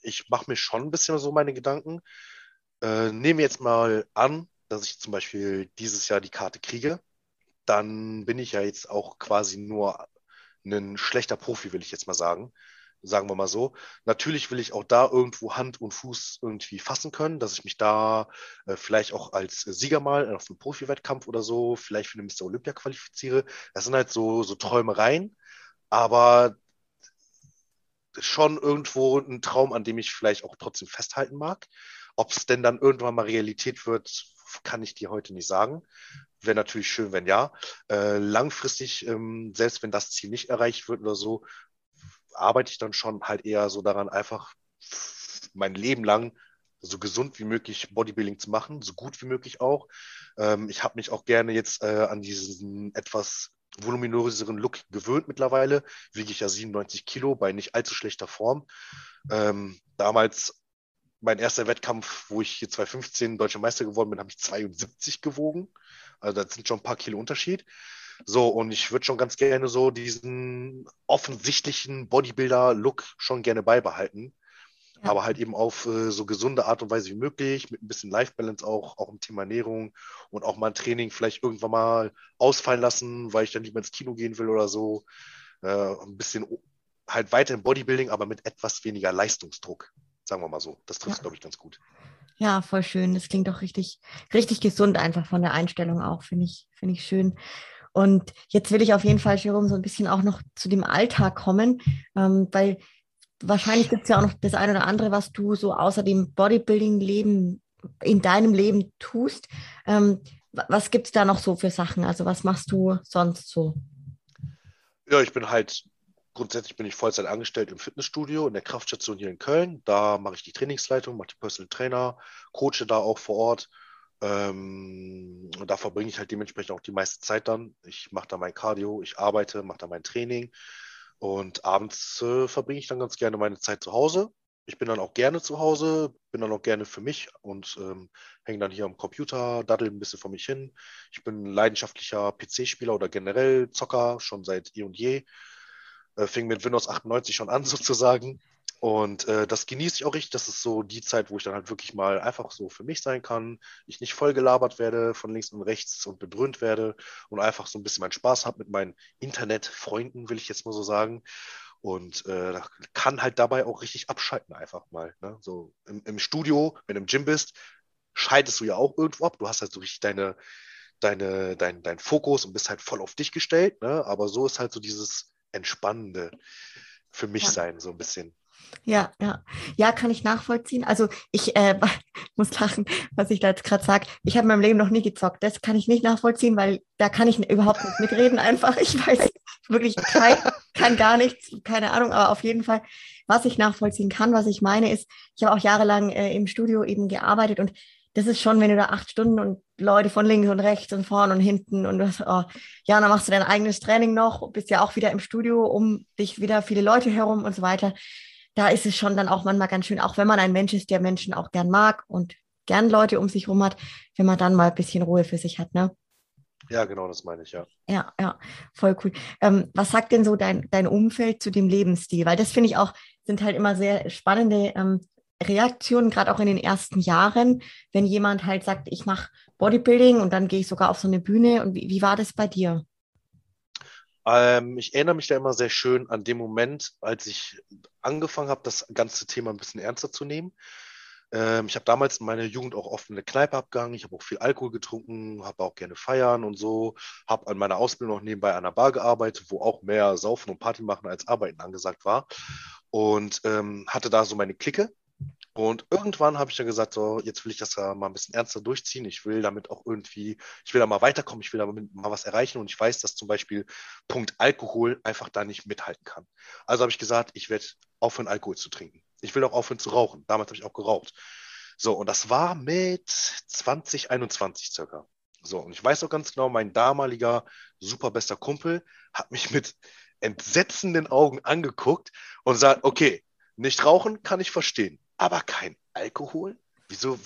Ich mache mir schon ein bisschen so meine Gedanken. Nehmen wir jetzt mal an, dass ich zum Beispiel dieses Jahr die Karte kriege. Dann bin ich ja jetzt auch quasi nur ein schlechter Profi, will ich jetzt mal sagen. Sagen wir mal so. Natürlich will ich auch da irgendwo Hand und Fuß irgendwie fassen können, dass ich mich da vielleicht auch als Sieger mal auf einen Profi-Wettkampf oder so, vielleicht für eine Mr. Olympia qualifiziere. Das sind halt so Träumereien, aber schon irgendwo ein Traum, an dem ich vielleicht auch trotzdem festhalten mag. Ob es denn dann irgendwann mal Realität wird, kann ich dir heute nicht sagen. Wäre natürlich schön, wenn ja. Langfristig, selbst wenn das Ziel nicht erreicht wird oder so, arbeite ich dann schon halt eher so daran, einfach mein Leben lang so gesund wie möglich Bodybuilding zu machen, so gut wie möglich auch. Ich habe mich auch gerne jetzt an diesen etwas voluminöseren Look gewöhnt mittlerweile. Wiege ich ja 97 Kilo bei nicht allzu schlechter Form. Damals mein erster Wettkampf, wo ich hier 2015 Deutscher Meister geworden bin, habe ich 72 gewogen. Also das sind schon ein paar Kilo Unterschied. So, und ich würde schon ganz gerne so diesen offensichtlichen Bodybuilder-Look schon gerne beibehalten. Ja. Aber halt eben auf so gesunde Art und Weise wie möglich, mit ein bisschen Life-Balance auch im Thema Ernährung und auch mal ein Training vielleicht irgendwann mal ausfallen lassen, weil ich dann nicht mehr ins Kino gehen will oder so. Ein bisschen halt weiter im Bodybuilding, aber mit etwas weniger Leistungsdruck. Sagen wir mal so. Das trifft es, glaube ich, ganz gut. Ja, voll schön. Das klingt auch richtig, richtig gesund einfach von der Einstellung auch, finde ich schön. Und jetzt will ich auf jeden Fall, Jérôme, so ein bisschen auch noch zu dem Alltag kommen, weil wahrscheinlich gibt es ja auch noch das eine oder andere, was du so außer dem Bodybuilding-Leben in deinem Leben tust. Was gibt es da noch so für Sachen? Also was machst du sonst so? Ja, ich bin halt, grundsätzlich bin ich Vollzeit angestellt im Fitnessstudio in der Kraftstation hier in Köln. Da mache ich die Trainingsleitung, mache die Personal Trainer, coache da auch vor Ort. Und da verbringe ich halt dementsprechend auch die meiste Zeit dann. Ich mache da mein Cardio, ich arbeite, mache da mein Training. Und abends verbringe ich dann ganz gerne meine Zeit zu Hause. Ich bin dann auch gerne zu Hause, bin dann auch gerne für mich und hänge dann hier am Computer, daddel ein bisschen vor mich hin. Ich bin leidenschaftlicher PC-Spieler oder generell Zocker, schon seit eh und je. Fing mit Windows 98 schon an sozusagen. Und das genieße ich auch richtig. Das ist so die Zeit, wo ich dann halt wirklich mal einfach so für mich sein kann, ich nicht voll gelabert werde von links und rechts und bedröhnt werde und einfach so ein bisschen meinen Spaß habe mit meinen Internetfreunden, will ich jetzt mal so sagen. Und kann halt dabei auch richtig abschalten einfach mal. Ne? So im Studio, wenn du im Gym bist, schaltest du ja auch irgendwo ab. Du hast halt so richtig deinen Fokus und bist halt voll auf dich gestellt. Ne? Aber so ist halt so dieses Entspannende für mich sein, so ein bisschen. Ja, ja. Ja, kann ich nachvollziehen. Also ich muss lachen, was ich da jetzt gerade sage. Ich habe in meinem Leben noch nie gezockt. Das kann ich nicht nachvollziehen, weil da kann ich überhaupt nicht mitreden einfach. Ich weiß wirklich kein gar nichts, keine Ahnung, aber auf jeden Fall, was ich nachvollziehen kann, was ich meine ist, ich habe auch jahrelang im Studio eben gearbeitet und das ist schon, wenn du da 8 Stunden und Leute von links und rechts und vorn und hinten und das, ja, dann machst du dein eigenes Training noch, bist ja auch wieder im Studio, um dich wieder viele Leute herum und so weiter. Da ist es schon dann auch manchmal ganz schön, auch wenn man ein Mensch ist, der Menschen auch gern mag und gern Leute um sich rum hat, wenn man dann mal ein bisschen Ruhe für sich hat, ne? Ja, genau, das meine ich, ja. Ja, ja, voll cool. Was sagt denn so dein Umfeld zu dem Lebensstil? Weil das finde ich auch, sind halt immer sehr spannende Reaktionen, gerade auch in den ersten Jahren, wenn jemand halt sagt, ich mache Bodybuilding und dann gehe ich sogar auf so eine Bühne. Und wie war das bei dir? Ich erinnere mich da immer sehr schön an den Moment, als ich angefangen habe, das ganze Thema ein bisschen ernster zu nehmen. Ich habe damals in meiner Jugend auch oft in eine Kneipe abgegangen, ich habe auch viel Alkohol getrunken, habe auch gerne feiern und so, habe an meiner Ausbildung auch nebenbei an einer Bar gearbeitet, wo auch mehr Saufen und Party machen als Arbeiten angesagt war und hatte da so meine Clique. Und irgendwann habe ich dann gesagt, so, jetzt will ich das ja mal ein bisschen ernster durchziehen. Ich will damit auch irgendwie, ich will da mal weiterkommen, ich will damit mal was erreichen. Und ich weiß, dass zum Beispiel Punkt Alkohol einfach da nicht mithalten kann. Also habe ich gesagt, ich werde aufhören, Alkohol zu trinken. Ich will auch aufhören zu rauchen. Damals habe ich auch geraucht. So, und das war mit 2021 circa. So, und ich weiß auch ganz genau, mein damaliger super bester Kumpel hat mich mit entsetzenden Augen angeguckt und sagt, okay, nicht rauchen kann ich verstehen. Aber kein Alkohol? Wieso?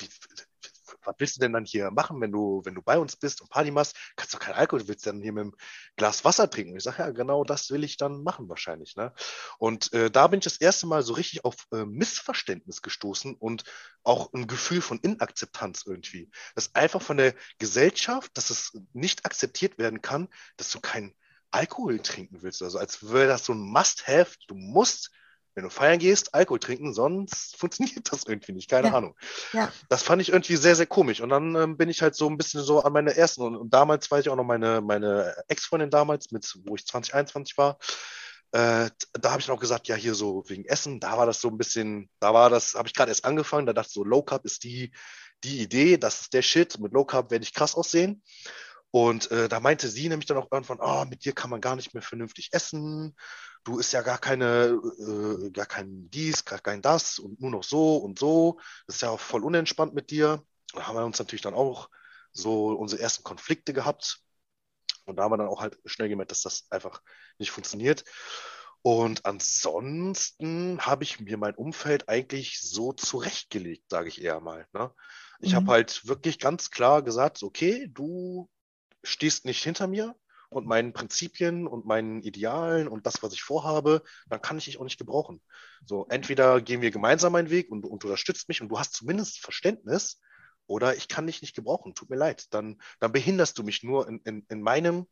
Was willst du denn dann hier machen, wenn du bei uns bist und Party machst? Kannst du kein Alkohol, willst du dann hier mit einem Glas Wasser trinken? Und ich sage, ja, genau das will ich dann machen wahrscheinlich. Ne? Und da bin ich das erste Mal so richtig auf Missverständnis gestoßen und auch ein Gefühl von Inakzeptanz irgendwie. Das einfach von der Gesellschaft, dass es nicht akzeptiert werden kann, dass du keinen Alkohol trinken willst. Also als wäre das so ein Must-Have, du musst, wenn du feiern gehst, Alkohol trinken, sonst funktioniert das irgendwie nicht, keine Ahnung. Ja. Das fand ich irgendwie sehr, sehr komisch. Und dann bin ich halt so ein bisschen so an meine ersten, und damals weiß ich auch noch, meine Ex-Freundin damals, wo ich 2021 war, da habe ich dann auch gesagt, ja, hier so wegen Essen, da war das so ein bisschen, habe ich gerade erst angefangen, da dachte ich so, Low Carb ist die Idee, das ist der Shit, mit Low Carb werde ich krass aussehen. Und da meinte sie nämlich dann auch irgendwann, mit dir kann man gar nicht mehr vernünftig essen, du isst ja gar kein dies, gar kein das und nur noch so und so, das ist ja auch voll unentspannt mit dir. Da haben wir uns natürlich dann auch so unsere ersten Konflikte gehabt und da haben wir dann auch halt schnell gemerkt, dass das einfach nicht funktioniert. Und ansonsten habe ich mir mein Umfeld eigentlich so zurechtgelegt, sage ich eher mal. Ne? Ich habe halt wirklich ganz klar gesagt, okay, du stehst nicht hinter mir und meinen Prinzipien und meinen Idealen und das, was ich vorhabe, dann kann ich dich auch nicht gebrauchen. So, entweder gehen wir gemeinsam einen Weg und du unterstützt mich und du hast zumindest Verständnis, oder ich kann dich nicht gebrauchen, tut mir leid. Dann behinderst du mich nur in meinem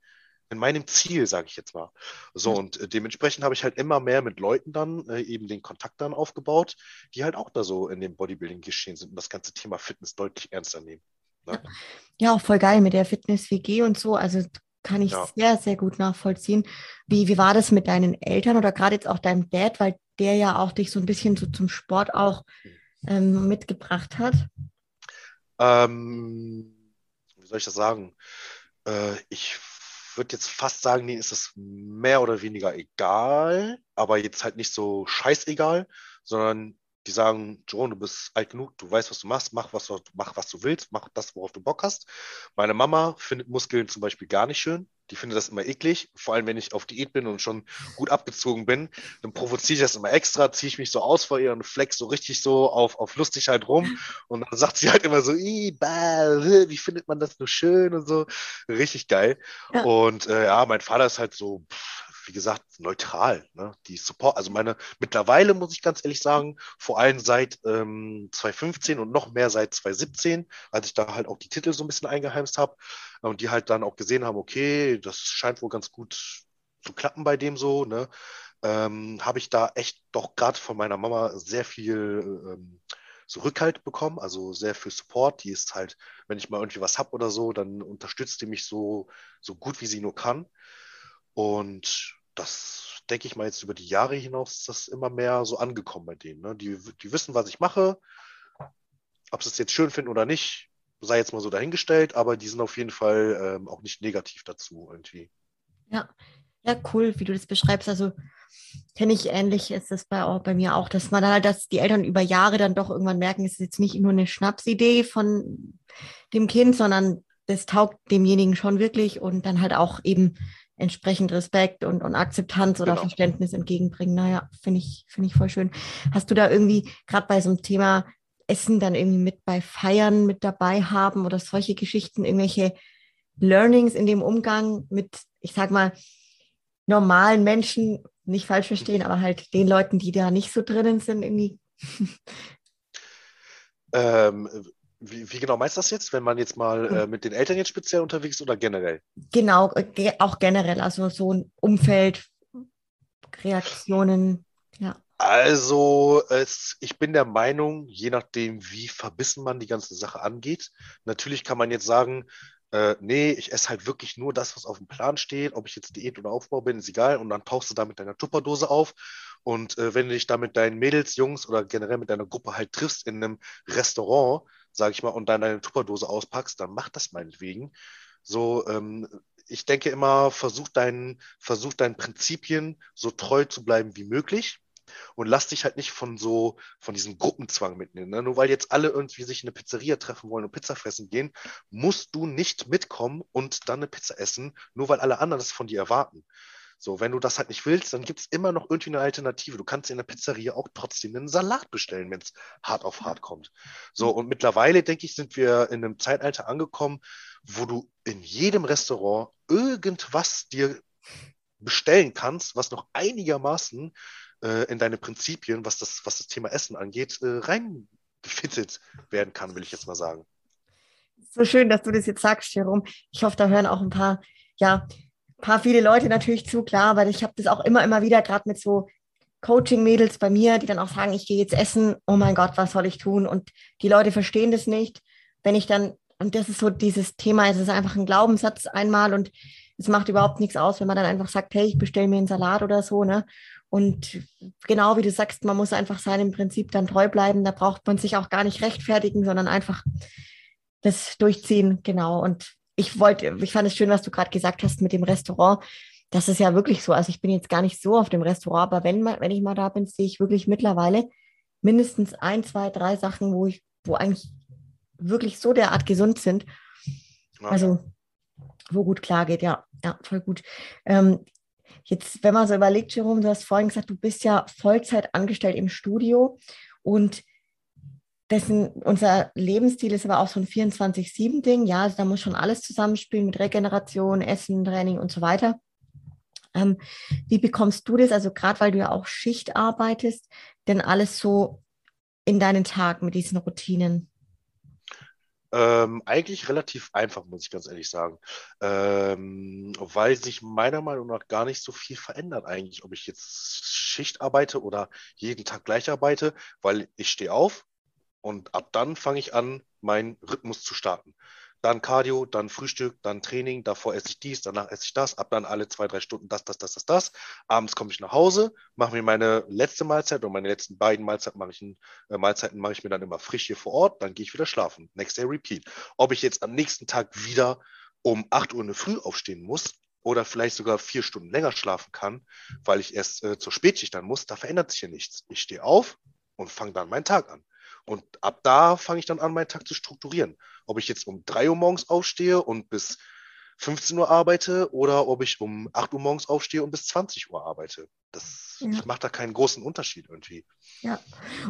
Ziel, sage ich jetzt mal. So, und dementsprechend habe ich halt immer mehr mit Leuten dann eben den Kontakt dann aufgebaut, die halt auch da so in dem Bodybuilding geschehen sind und das ganze Thema Fitness deutlich ernster nehmen. Ne? Ja, auch voll geil mit der Fitness-WG und so. Also kann ich sehr, sehr gut nachvollziehen. Wie war das mit deinen Eltern oder gerade jetzt auch deinem Dad, weil der ja auch dich so ein bisschen so zum Sport auch mitgebracht hat? Wie soll ich das sagen? Ich würde jetzt fast sagen, denen ist es mehr oder weniger egal, aber jetzt halt nicht so scheißegal, sondern die sagen, Jerome, du bist alt genug, du weißt, was du machst, mach, was du willst, mach das, worauf du Bock hast. Meine Mama findet Muskeln zum Beispiel gar nicht schön. Die findet das immer eklig. Vor allem, wenn ich auf Diät bin und schon gut abgezogen bin, dann provoziere ich das immer extra, ziehe ich mich so aus vor ihr und flex so richtig so auf lustig halt rum. Und dann sagt sie halt immer so, wie findet man das nur schön und so. Richtig geil. Ja. Und mein Vater ist halt so... wie gesagt, neutral, ne? Die Support, also mittlerweile muss ich ganz ehrlich sagen, vor allem seit 2015 und noch mehr seit 2017, als ich da halt auch die Titel so ein bisschen eingeheimst habe und die halt dann auch gesehen haben, okay, das scheint wohl ganz gut zu klappen bei dem so, ne? Habe ich da echt doch gerade von meiner Mama sehr viel so Rückhalt bekommen, also sehr viel Support. Die ist halt, wenn ich mal irgendwie was habe oder so, dann unterstützt die mich so gut, wie sie nur kann. Und das, denke ich mal, jetzt über die Jahre hinaus ist das immer mehr so angekommen bei denen. Ne? Die wissen, was ich mache, ob sie es jetzt schön finden oder nicht, sei jetzt mal so dahingestellt, aber die sind auf jeden Fall auch nicht negativ dazu irgendwie. Ja, cool, wie du das beschreibst. Also kenne ich ähnlich, ist das bei mir auch, dass man dann halt, dass die Eltern über Jahre dann doch irgendwann merken, es ist jetzt nicht nur eine Schnapsidee von dem Kind, sondern das taugt demjenigen schon wirklich und dann halt auch eben entsprechend Respekt und Akzeptanz oder Verständnis entgegenbringen. Naja, finde ich voll schön. Hast du da irgendwie gerade bei so einem Thema Essen dann irgendwie mit bei Feiern mit dabei haben oder solche Geschichten, irgendwelche Learnings in dem Umgang mit, ich sag mal, normalen Menschen, nicht falsch verstehen, aber halt den Leuten, die da nicht so drinnen sind irgendwie? Wie genau meinst du das jetzt, wenn man jetzt mal mit den Eltern jetzt speziell unterwegs ist oder generell? Genau, auch generell, also so ein Umfeld, Reaktionen, ja. Also ich bin der Meinung, je nachdem, wie verbissen man die ganze Sache angeht, natürlich kann man jetzt sagen, nee, ich esse halt wirklich nur das, was auf dem Plan steht, ob ich jetzt Diät oder Aufbau bin, ist egal, und dann tauchst du da mit deiner Tupperdose auf. Und wenn du dich da mit deinen Mädels, Jungs oder generell mit deiner Gruppe halt triffst in einem Restaurant, sag ich mal, und dann deine Tupperdose auspackst, dann mach das meinetwegen. So, ich denke immer, versuch deinen Prinzipien so treu zu bleiben wie möglich und lass dich halt nicht von diesem Gruppenzwang mitnehmen. Ne? Nur weil jetzt alle irgendwie sich in eine Pizzeria treffen wollen und Pizza fressen gehen, musst du nicht mitkommen und dann eine Pizza essen, nur weil alle anderen das von dir erwarten. So, wenn du das halt nicht willst, dann gibt es immer noch irgendwie eine Alternative. Du kannst in der Pizzeria auch trotzdem einen Salat bestellen, wenn es hart auf hart kommt. So, und mittlerweile, denke ich, sind wir in einem Zeitalter angekommen, wo du in jedem Restaurant irgendwas dir bestellen kannst, was noch einigermaßen in deine Prinzipien, was das Thema Essen angeht, reingefittet werden kann, will ich jetzt mal sagen. So schön, dass du das jetzt sagst, Jerome. Ich hoffe, da hören auch viele Leute natürlich zu, klar, weil ich habe das auch immer wieder, gerade mit so Coaching-Mädels bei mir, die dann auch sagen, ich gehe jetzt essen, oh mein Gott, was soll ich tun? Und die Leute verstehen das nicht, wenn ich dann, und das ist so dieses Thema, es ist einfach ein Glaubenssatz einmal und es macht überhaupt nichts aus, wenn man dann einfach sagt, hey, ich bestelle mir einen Salat oder so, ne? Und genau wie du sagst, man muss einfach seinem Prinzip dann treu bleiben, da braucht man sich auch gar nicht rechtfertigen, sondern einfach das durchziehen, genau, und ich fand es schön, was du gerade gesagt hast mit dem Restaurant. Das ist ja wirklich so. Also ich bin jetzt gar nicht so auf dem Restaurant, aber wenn ich mal da bin, sehe ich wirklich mittlerweile mindestens 1, 2, 3 Sachen, wo eigentlich wirklich so derart gesund sind. Also wo gut klar geht, ja, voll gut. Jetzt, wenn man so überlegt, Jerome, du hast vorhin gesagt, du bist ja Vollzeit angestellt im Studio und unser Lebensstil ist aber auch so ein 24/7-Ding. Ja, also da muss schon alles zusammenspielen mit Regeneration, Essen, Training und so weiter. Wie bekommst du das, also gerade weil du ja auch Schicht arbeitest, denn alles so in deinen Tag mit diesen Routinen? Eigentlich relativ einfach, muss ich ganz ehrlich sagen, weil sich meiner Meinung nach gar nicht so viel verändert eigentlich, ob ich jetzt Schicht arbeite oder jeden Tag gleich arbeite, weil ich stehe auf, und ab dann fange ich an, meinen Rhythmus zu starten. dann Cardio, dann Frühstück, dann Training, davor esse ich dies, danach esse ich das, ab dann alle 2, 3 Stunden das. Abends komme ich nach Hause, mache mir meine letzte Mahlzeit und meine letzten beiden Mahlzeiten mache ich mir dann immer frisch hier vor Ort, dann gehe ich wieder schlafen. Next day repeat. Ob ich jetzt am nächsten Tag wieder um 8 Uhr in der Früh aufstehen muss oder vielleicht sogar 4 Stunden länger schlafen kann, weil ich erst zur Spätschicht dann muss, da verändert sich hier nichts. Ich stehe auf und fange dann meinen Tag an. Und ab da fange ich dann an, meinen Tag zu strukturieren. Ob ich jetzt um 3 Uhr morgens aufstehe und bis 15 Uhr arbeite oder ob ich um 8 Uhr morgens aufstehe und bis 20 Uhr arbeite. Das macht da keinen großen Unterschied irgendwie. Ja,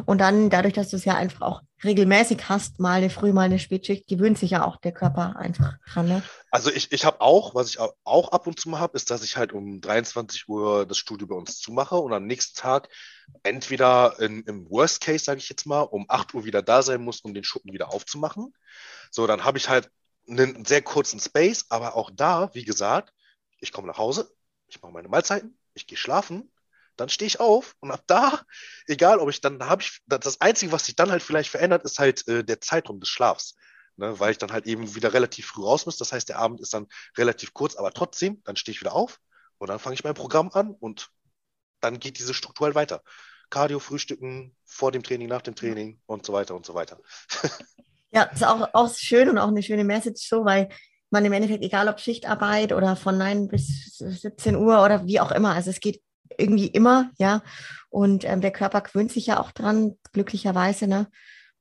und dann dadurch, dass du es ja einfach auch regelmäßig hast, mal eine Früh-, mal eine Spätschicht, gewöhnt sich ja auch der Körper einfach dran. Ne? Also ich habe auch, was ich auch ab und zu mal habe, ist, dass ich halt um 23 Uhr das Studio bei uns zumache und am nächsten Tag entweder im Worst Case, sage ich jetzt mal, um 8 Uhr wieder da sein muss, um den Schuppen wieder aufzumachen. So, dann habe ich halt einen sehr kurzen Space, aber auch da, wie gesagt, ich komme nach Hause, ich mache meine Mahlzeiten, ich gehe schlafen, dann stehe ich auf und ab da, egal ob ich, dann habe ich, das Einzige, was sich dann halt vielleicht verändert, ist halt der Zeitraum des Schlafs, ne? Weil ich dann halt eben wieder relativ früh raus muss, das heißt, der Abend ist dann relativ kurz, aber trotzdem, dann stehe ich wieder auf und dann fange ich mein Programm an und dann geht diese Struktur halt weiter. Cardio, Frühstücken, vor dem Training, nach dem Training und so weiter und so weiter. Ja, ist auch schön und auch eine schöne Message so, weil man im Endeffekt, egal ob Schichtarbeit oder von 9 bis 17 Uhr oder wie auch immer, also es geht irgendwie immer, ja, und der Körper gewöhnt sich ja auch dran, glücklicherweise, ne,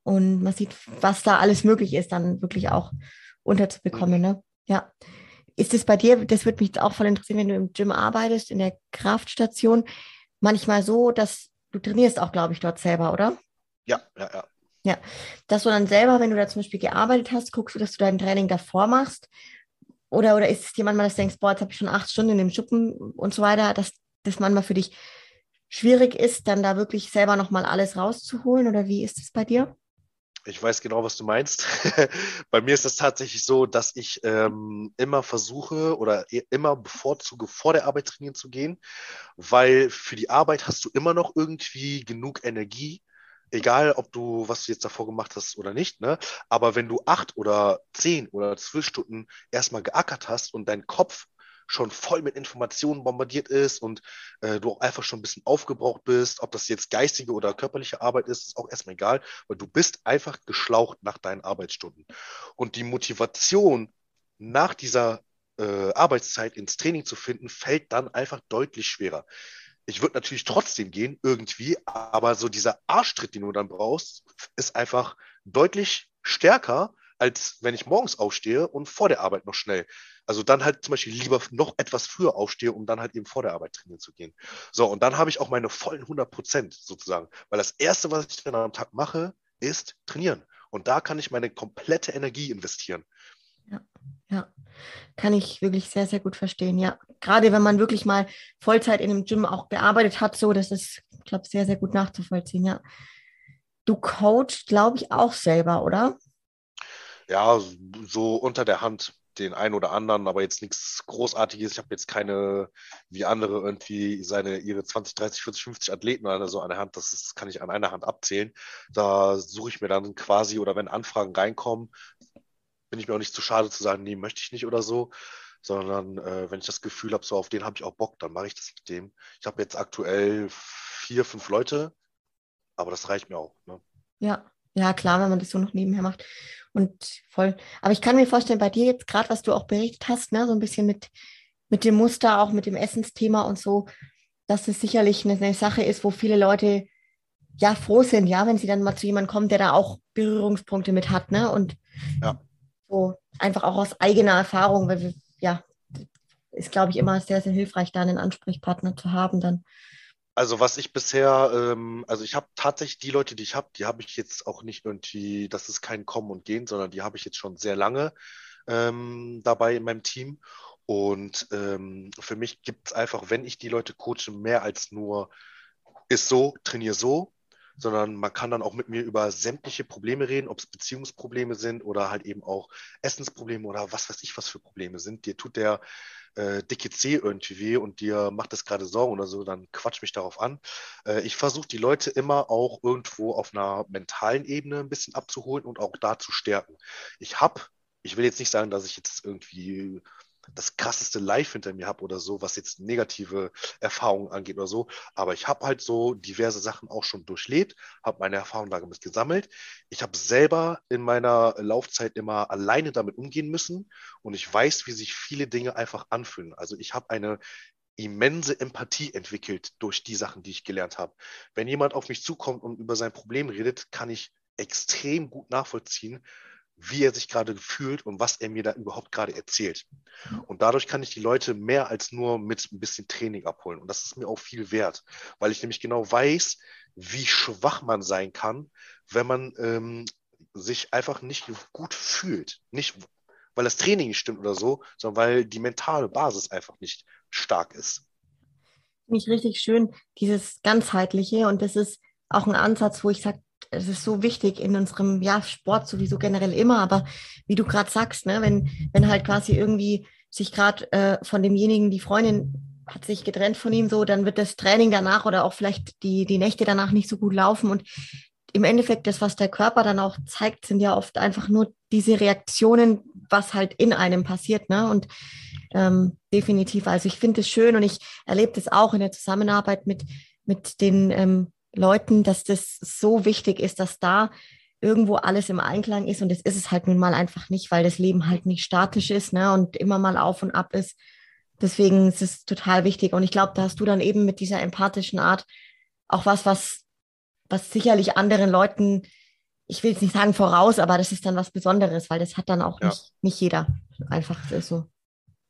und man sieht, was da alles möglich ist, dann wirklich auch unterzubekommen, ne, ja. Ist es bei dir, das würde mich jetzt auch voll interessieren, wenn du im Gym arbeitest, in der Kraftstation, manchmal so, dass du trainierst auch, glaube ich, dort selber, oder? Ja. Ja, dass du dann selber, wenn du da zum Beispiel gearbeitet hast, guckst du, dass du dein Training davor machst oder ist es dir manchmal, dass du denkst, boah, jetzt habe ich schon 8 Stunden in dem Schuppen und so weiter, dass das manchmal für dich schwierig ist, dann da wirklich selber nochmal alles rauszuholen oder wie ist es bei dir? Ich weiß genau, was du meinst. Bei mir ist das tatsächlich so, dass ich immer versuche oder immer bevorzuge, vor der Arbeit trainieren zu gehen, weil für die Arbeit hast du immer noch irgendwie genug Energie, egal, ob du, was du jetzt davor gemacht hast oder nicht, ne? Aber wenn du 8 oder 10 oder 12 Stunden erstmal geackert hast und dein Kopf schon voll mit Informationen bombardiert ist und du auch einfach schon ein bisschen aufgebraucht bist, ob das jetzt geistige oder körperliche Arbeit ist, ist auch erstmal egal, weil du bist einfach geschlaucht nach deinen Arbeitsstunden. Und die Motivation nach dieser Arbeitszeit ins Training zu finden, fällt dann einfach deutlich schwerer. Ich würde natürlich trotzdem gehen, irgendwie, aber so dieser Arschtritt, den du dann brauchst, ist einfach deutlich stärker, als wenn ich morgens aufstehe und vor der Arbeit noch schnell. Also dann halt zum Beispiel lieber noch etwas früher aufstehe, um dann halt eben vor der Arbeit trainieren zu gehen. So, und dann habe ich auch meine vollen 100% sozusagen, weil das Erste, was ich dann am Tag mache, ist trainieren. Und da kann ich meine komplette Energie investieren. Ja, kann ich wirklich sehr, sehr gut verstehen, ja. Gerade wenn man wirklich mal Vollzeit in einem Gym auch gearbeitet hat, so, das ist, ich glaube, sehr, sehr gut nachzuvollziehen, ja. Du coachst, glaube ich, auch selber, oder? Ja, so unter der Hand, den einen oder anderen, aber jetzt nichts Großartiges. Ich habe jetzt keine, wie andere irgendwie ihre 20, 30, 40, 50 Athleten oder so an der Hand, das kann ich an einer Hand abzählen. Da suche ich mir dann quasi, oder wenn Anfragen reinkommen, bin ich mir auch nicht zu schade zu sagen, nee, möchte ich nicht oder so, sondern wenn ich das Gefühl habe, so auf den habe ich auch Bock, dann mache ich das mit dem. Ich habe jetzt aktuell 4, 5 Leute, aber das reicht mir auch. Ne? Ja, klar, wenn man das so noch nebenher macht und voll. Aber ich kann mir vorstellen, bei dir jetzt gerade, was du auch berichtet hast, ne, so ein bisschen mit dem Muster, auch mit dem Essensthema und so, dass es sicherlich eine Sache ist, wo viele Leute ja froh sind, ja, wenn sie dann mal zu jemandem kommen, der da auch Berührungspunkte mit hat, ne, und ja. So, einfach auch aus eigener Erfahrung, weil wir, ja, ist, glaube ich, immer sehr, sehr hilfreich, da einen Ansprechpartner zu haben dann. Also was ich bisher, also ich habe tatsächlich die Leute, die habe ich jetzt auch nicht irgendwie, das ist kein Kommen und Gehen, sondern die habe ich jetzt schon sehr lange dabei in meinem Team. Und für mich gibt es einfach, wenn ich die Leute coache, mehr als nur, ist so, trainier so, sondern man kann dann auch mit mir über sämtliche Probleme reden, ob es Beziehungsprobleme sind oder halt eben auch Essensprobleme oder was weiß ich, was für Probleme sind. Dir tut der dicke Zeh irgendwie weh und dir macht das gerade Sorgen oder so, dann quatsch mich darauf an. Ich versuche die Leute immer auch irgendwo auf einer mentalen Ebene ein bisschen abzuholen und auch da zu stärken. Ich habe ich will jetzt nicht sagen, dass ich jetzt irgendwie das krasseste Live hinter mir habe oder so, was jetzt negative Erfahrungen angeht oder so, aber ich habe halt so diverse Sachen auch schon durchlebt, habe meine Erfahrungen damit gesammelt. Ich habe selber in meiner Laufzeit immer alleine damit umgehen müssen und ich weiß, wie sich viele Dinge einfach anfühlen. Also ich habe eine immense Empathie entwickelt durch die Sachen, die ich gelernt habe. Wenn jemand auf mich zukommt und über sein Problem redet, kann ich extrem gut nachvollziehen, wie er sich gerade fühlt und was er mir da überhaupt gerade erzählt. Und dadurch kann ich die Leute mehr als nur mit ein bisschen Training abholen. Und das ist mir auch viel wert, weil ich nämlich genau weiß, wie schwach man sein kann, wenn man sich einfach nicht gut fühlt. Nicht, weil das Training nicht stimmt oder so, sondern weil die mentale Basis einfach nicht stark ist. Finde ich richtig schön, dieses Ganzheitliche. Und das ist auch ein Ansatz, wo ich sage, es ist so wichtig in unserem Sport sowieso generell immer, aber wie du gerade sagst, ne, wenn halt quasi irgendwie sich gerade von demjenigen, die Freundin hat sich getrennt von ihm so, dann wird das Training danach oder auch vielleicht die Nächte danach nicht so gut laufen und im Endeffekt das, was der Körper dann auch zeigt, sind ja oft einfach nur diese Reaktionen, was halt in einem passiert, ne? Und definitiv, also ich finde es schön und ich erlebe das auch in der Zusammenarbeit mit den Leuten, dass das so wichtig ist, dass da irgendwo alles im Einklang ist und das ist es halt nun mal einfach nicht, weil das Leben halt nicht statisch ist, ne, und immer mal auf und ab ist. Deswegen ist es total wichtig und ich glaube, da hast du dann eben mit dieser empathischen Art auch was sicherlich anderen Leuten, ich will jetzt nicht sagen voraus, aber das ist dann was Besonderes, weil das hat dann auch nicht jeder. Einfach so.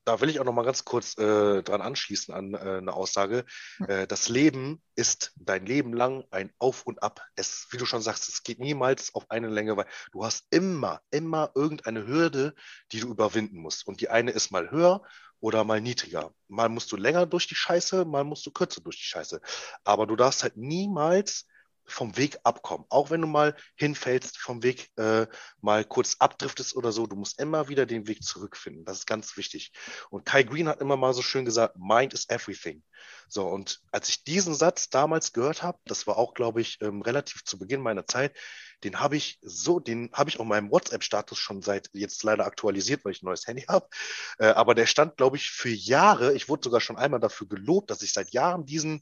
Da will ich auch noch mal ganz kurz dran anschließen an eine Aussage. Das Leben ist dein Leben lang ein Auf und Ab. Es, wie du schon sagst, es geht niemals auf eine Länge, weil du hast immer irgendeine Hürde, die du überwinden musst. Und die eine ist mal höher oder mal niedriger. Mal musst du länger durch die Scheiße, mal musst du kürzer durch die Scheiße. Aber du darfst halt niemals vom Weg abkommen. Auch wenn du mal hinfällst, vom Weg mal kurz abdriftest oder so, du musst immer wieder den Weg zurückfinden. Das ist ganz wichtig. Und Kai Green hat immer mal so schön gesagt, Mind is everything. So, und als ich diesen Satz damals gehört habe, das war auch, glaube ich, relativ zu Beginn meiner Zeit, den habe ich auf meinem WhatsApp-Status schon seit jetzt leider aktualisiert, weil ich ein neues Handy habe. Aber der stand, glaube ich, für Jahre. Ich wurde sogar schon einmal dafür gelobt, dass ich seit Jahren diesen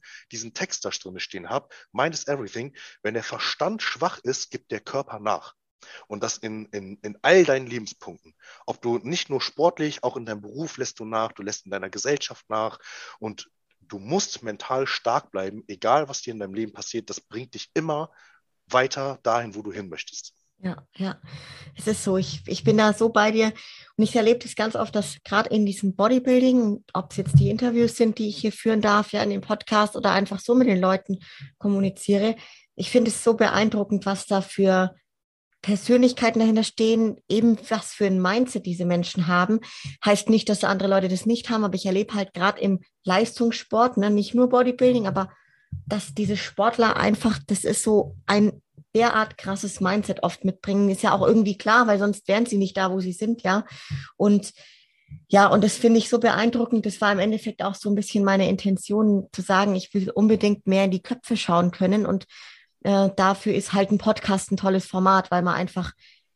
Text da drin stehen habe. Mind is everything. Wenn der Verstand schwach ist, gibt der Körper nach. Und das in all deinen Lebenspunkten. Ob du nicht nur sportlich, auch in deinem Beruf lässt du nach, du lässt in deiner Gesellschaft nach und du musst mental stark bleiben, egal was dir in deinem Leben passiert. Das bringt dich immer weiter dahin, wo du hin möchtest. Ja, es ist so. Ich bin da so bei dir und ich erlebe das ganz oft, dass gerade in diesem Bodybuilding, ob es jetzt die Interviews sind, die ich hier führen darf, ja in dem Podcast oder einfach so mit den Leuten kommuniziere, ich finde es so beeindruckend, was da für Persönlichkeiten dahinter stehen, eben was für ein Mindset diese Menschen haben. Heißt nicht, dass andere Leute das nicht haben, aber ich erlebe halt gerade im Leistungssport, ne, nicht nur Bodybuilding, aber dass diese Sportler einfach, das ist so ein derart krasses Mindset oft mitbringen, ist ja auch irgendwie klar, weil sonst wären sie nicht da, wo sie sind, ja. Und das finde ich so beeindruckend, das war im Endeffekt auch so ein bisschen meine Intention, zu sagen, ich will unbedingt mehr in die Köpfe schauen können und dafür ist halt ein Podcast ein tolles Format, weil man einfach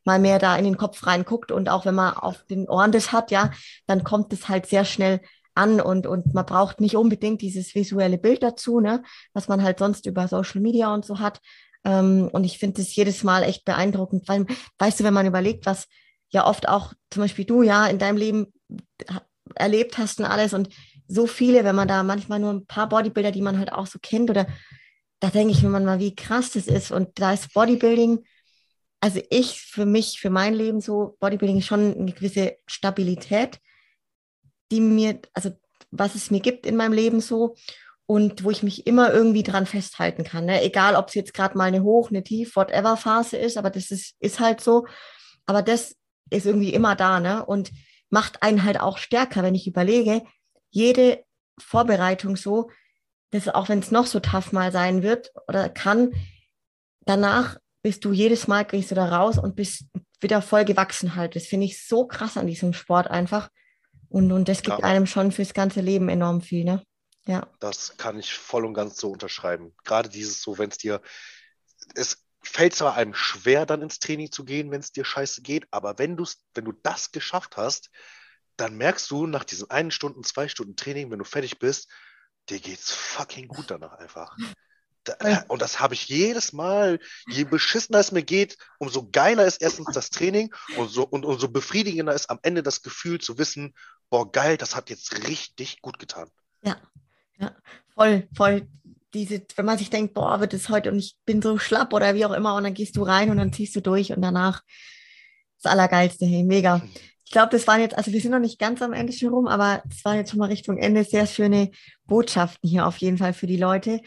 mal mehr da in den Kopf reinguckt und auch wenn man auf den Ohren das hat, ja, dann kommt es halt sehr schnell an und man braucht nicht unbedingt dieses visuelle Bild dazu, ne, was man halt sonst über Social Media und so hat. Und ich finde das jedes Mal echt beeindruckend, weil, weißt du, wenn man überlegt, was ja oft auch zum Beispiel du ja in deinem Leben erlebt hast und alles und so viele, wenn man da manchmal nur ein paar Bodybuilder, die man halt auch so kennt, oder da denke ich mir manchmal, wie krass das ist. Und da ist Bodybuilding, also für mein Leben so, Bodybuilding ist schon eine gewisse Stabilität, was es mir gibt in meinem Leben so und wo ich mich immer irgendwie dran festhalten kann, ne? Egal, ob es jetzt gerade mal eine Hoch-, eine Tief-, whatever Phase ist, aber das ist halt so, aber das ist irgendwie immer da, ne? Und macht einen halt auch stärker, wenn ich überlege, jede Vorbereitung so, dass auch wenn es noch so tough mal sein wird oder kann, danach gehst du da raus und bist wieder voll gewachsen halt. Das finde ich so krass an diesem Sport einfach. Und das gibt einem schon fürs ganze Leben enorm viel, ne? Ja. Das kann ich voll und ganz so unterschreiben. Gerade dieses so, wenn es dir, fällt es zwar einem schwer, dann ins Training zu gehen, wenn es dir scheiße geht, aber wenn du das geschafft hast, dann merkst du nach diesen 1-2 Stunden Training, wenn du fertig bist, dir geht's fucking gut danach einfach. Und das habe ich jedes Mal, je beschissener es mir geht, umso geiler ist erstens das Training und umso befriedigender ist am Ende das Gefühl zu wissen, boah geil, das hat jetzt richtig gut getan. Ja, voll. Wenn man sich denkt, boah, wird es heute und ich bin so schlapp oder wie auch immer und dann gehst du rein und dann ziehst du durch und danach das Allergeilste, hey, mega. Ich glaube, das waren jetzt, also wir sind noch nicht ganz am Ende schon rum, aber es waren jetzt schon mal Richtung Ende sehr schöne Botschaften hier auf jeden Fall für die Leute.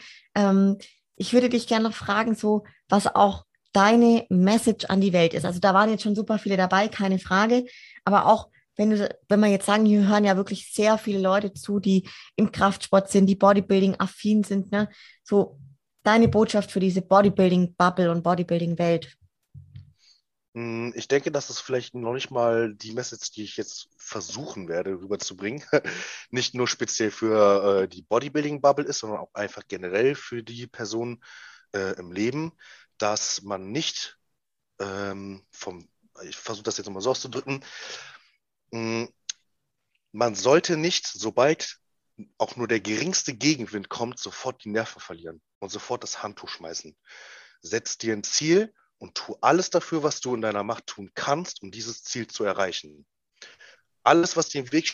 Ich würde dich gerne noch fragen, so was auch deine Message an die Welt ist. Also da waren jetzt schon super viele dabei, keine Frage, aber auch wenn man jetzt sagen, hier hören ja wirklich sehr viele Leute zu, die im Kraftsport sind, die Bodybuilding-affin sind, ne? So deine Botschaft für diese Bodybuilding-Bubble und Bodybuilding-Welt. Ich denke, das ist vielleicht noch nicht mal die Message, die ich jetzt versuchen werde, rüberzubringen. Nicht nur speziell für die Bodybuilding-Bubble ist, sondern auch einfach generell für die Person im Leben, dass man nicht ich versuche das jetzt nochmal so auszudrücken, man sollte nicht, sobald auch nur der geringste Gegenwind kommt, sofort die Nerven verlieren und sofort das Handtuch schmeißen. Setz dir ein Ziel und tu alles dafür, was du in deiner Macht tun kannst, um dieses Ziel zu erreichen. Alles, was dir im Weg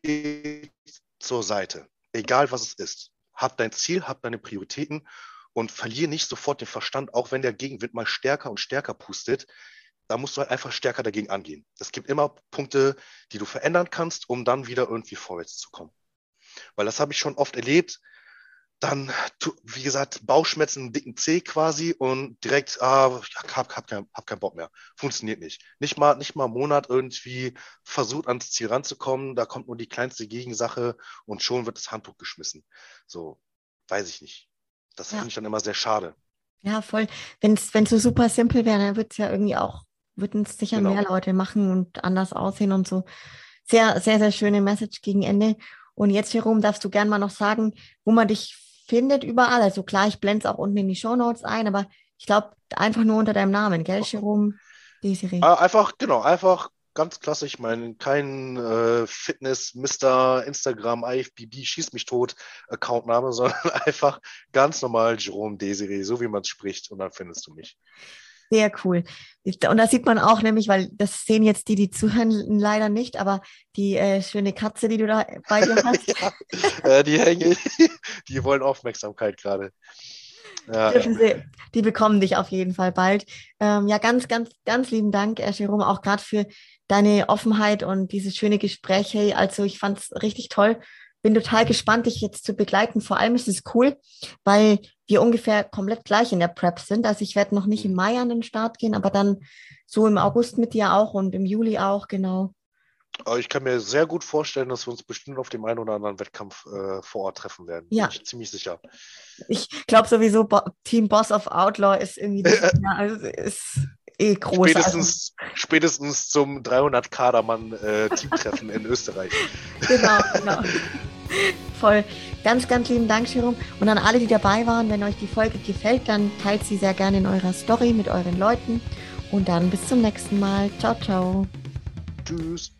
steht, zur Seite. Egal, was es ist. Hab dein Ziel, hab deine Prioritäten und verlier nicht sofort den Verstand, auch wenn der Gegenwind mal stärker und stärker pustet. Da musst du halt einfach stärker dagegen angehen. Es gibt immer Punkte, die du verändern kannst, um dann wieder irgendwie vorwärts zu kommen. Weil das habe ich schon oft erlebt, dann, wie gesagt, Bauchschmerzen, einen dicken Zeh quasi und direkt, hab keinen Bock mehr. Funktioniert nicht. Nicht mal einen Monat irgendwie versucht, ans Ziel ranzukommen, da kommt nur die kleinste Gegensache und schon wird das Handtuch geschmissen. So, weiß ich nicht. Das finde ich dann immer sehr schade. Ja, voll. Wenn es so super simpel wäre, dann wird es ja irgendwie auch, würden es sicher mehr Leute machen und anders aussehen und so. Sehr, sehr, sehr schöne Message gegen Ende. Und jetzt, Jérôme, darfst du gerne mal noch sagen, wo man dich findet überall. Also klar, ich blende es auch unten in die Shownotes ein, aber ich glaube, einfach nur unter deinem Namen, gell, Jérôme Désirée? Einfach ganz klassisch, kein Fitness, Mr. Instagram, IFBB, schieß mich tot, Accountname, sondern einfach ganz normal Jérôme Désirée, so wie man es spricht und dann findest du mich. Sehr cool. Und da sieht man auch nämlich, weil das sehen jetzt die zuhören, leider nicht, aber die schöne Katze, die du da bei dir hast. Die wollen Aufmerksamkeit gerade. Ja, die bekommen dich auf jeden Fall bald. Ganz, ganz, ganz lieben Dank, Jérôme, auch gerade für deine Offenheit und dieses schöne Gespräch. Hey, also ich fand es richtig toll. Bin total gespannt, dich jetzt zu begleiten. Vor allem ist es cool, weil wir ungefähr komplett gleich in der Prep sind. Also ich werde noch nicht im Mai an den Start gehen, aber dann so im August mit dir auch und im Juli auch, genau. Ich kann mir sehr gut vorstellen, dass wir uns bestimmt auf dem einen oder anderen Wettkampf vor Ort treffen werden. Ja. Bin ich ziemlich sicher. Ich glaube sowieso, Team Boss of Outlaw ist irgendwie ist eh groß. Spätestens zum 300-Kadermann-Teamtreffen in Österreich. Genau. Voll. Ganz, ganz lieben Dank, Jérôme. Und an alle, die dabei waren, wenn euch die Folge gefällt, dann teilt sie sehr gerne in eurer Story mit euren Leuten. Und dann bis zum nächsten Mal. Ciao, ciao. Tschüss.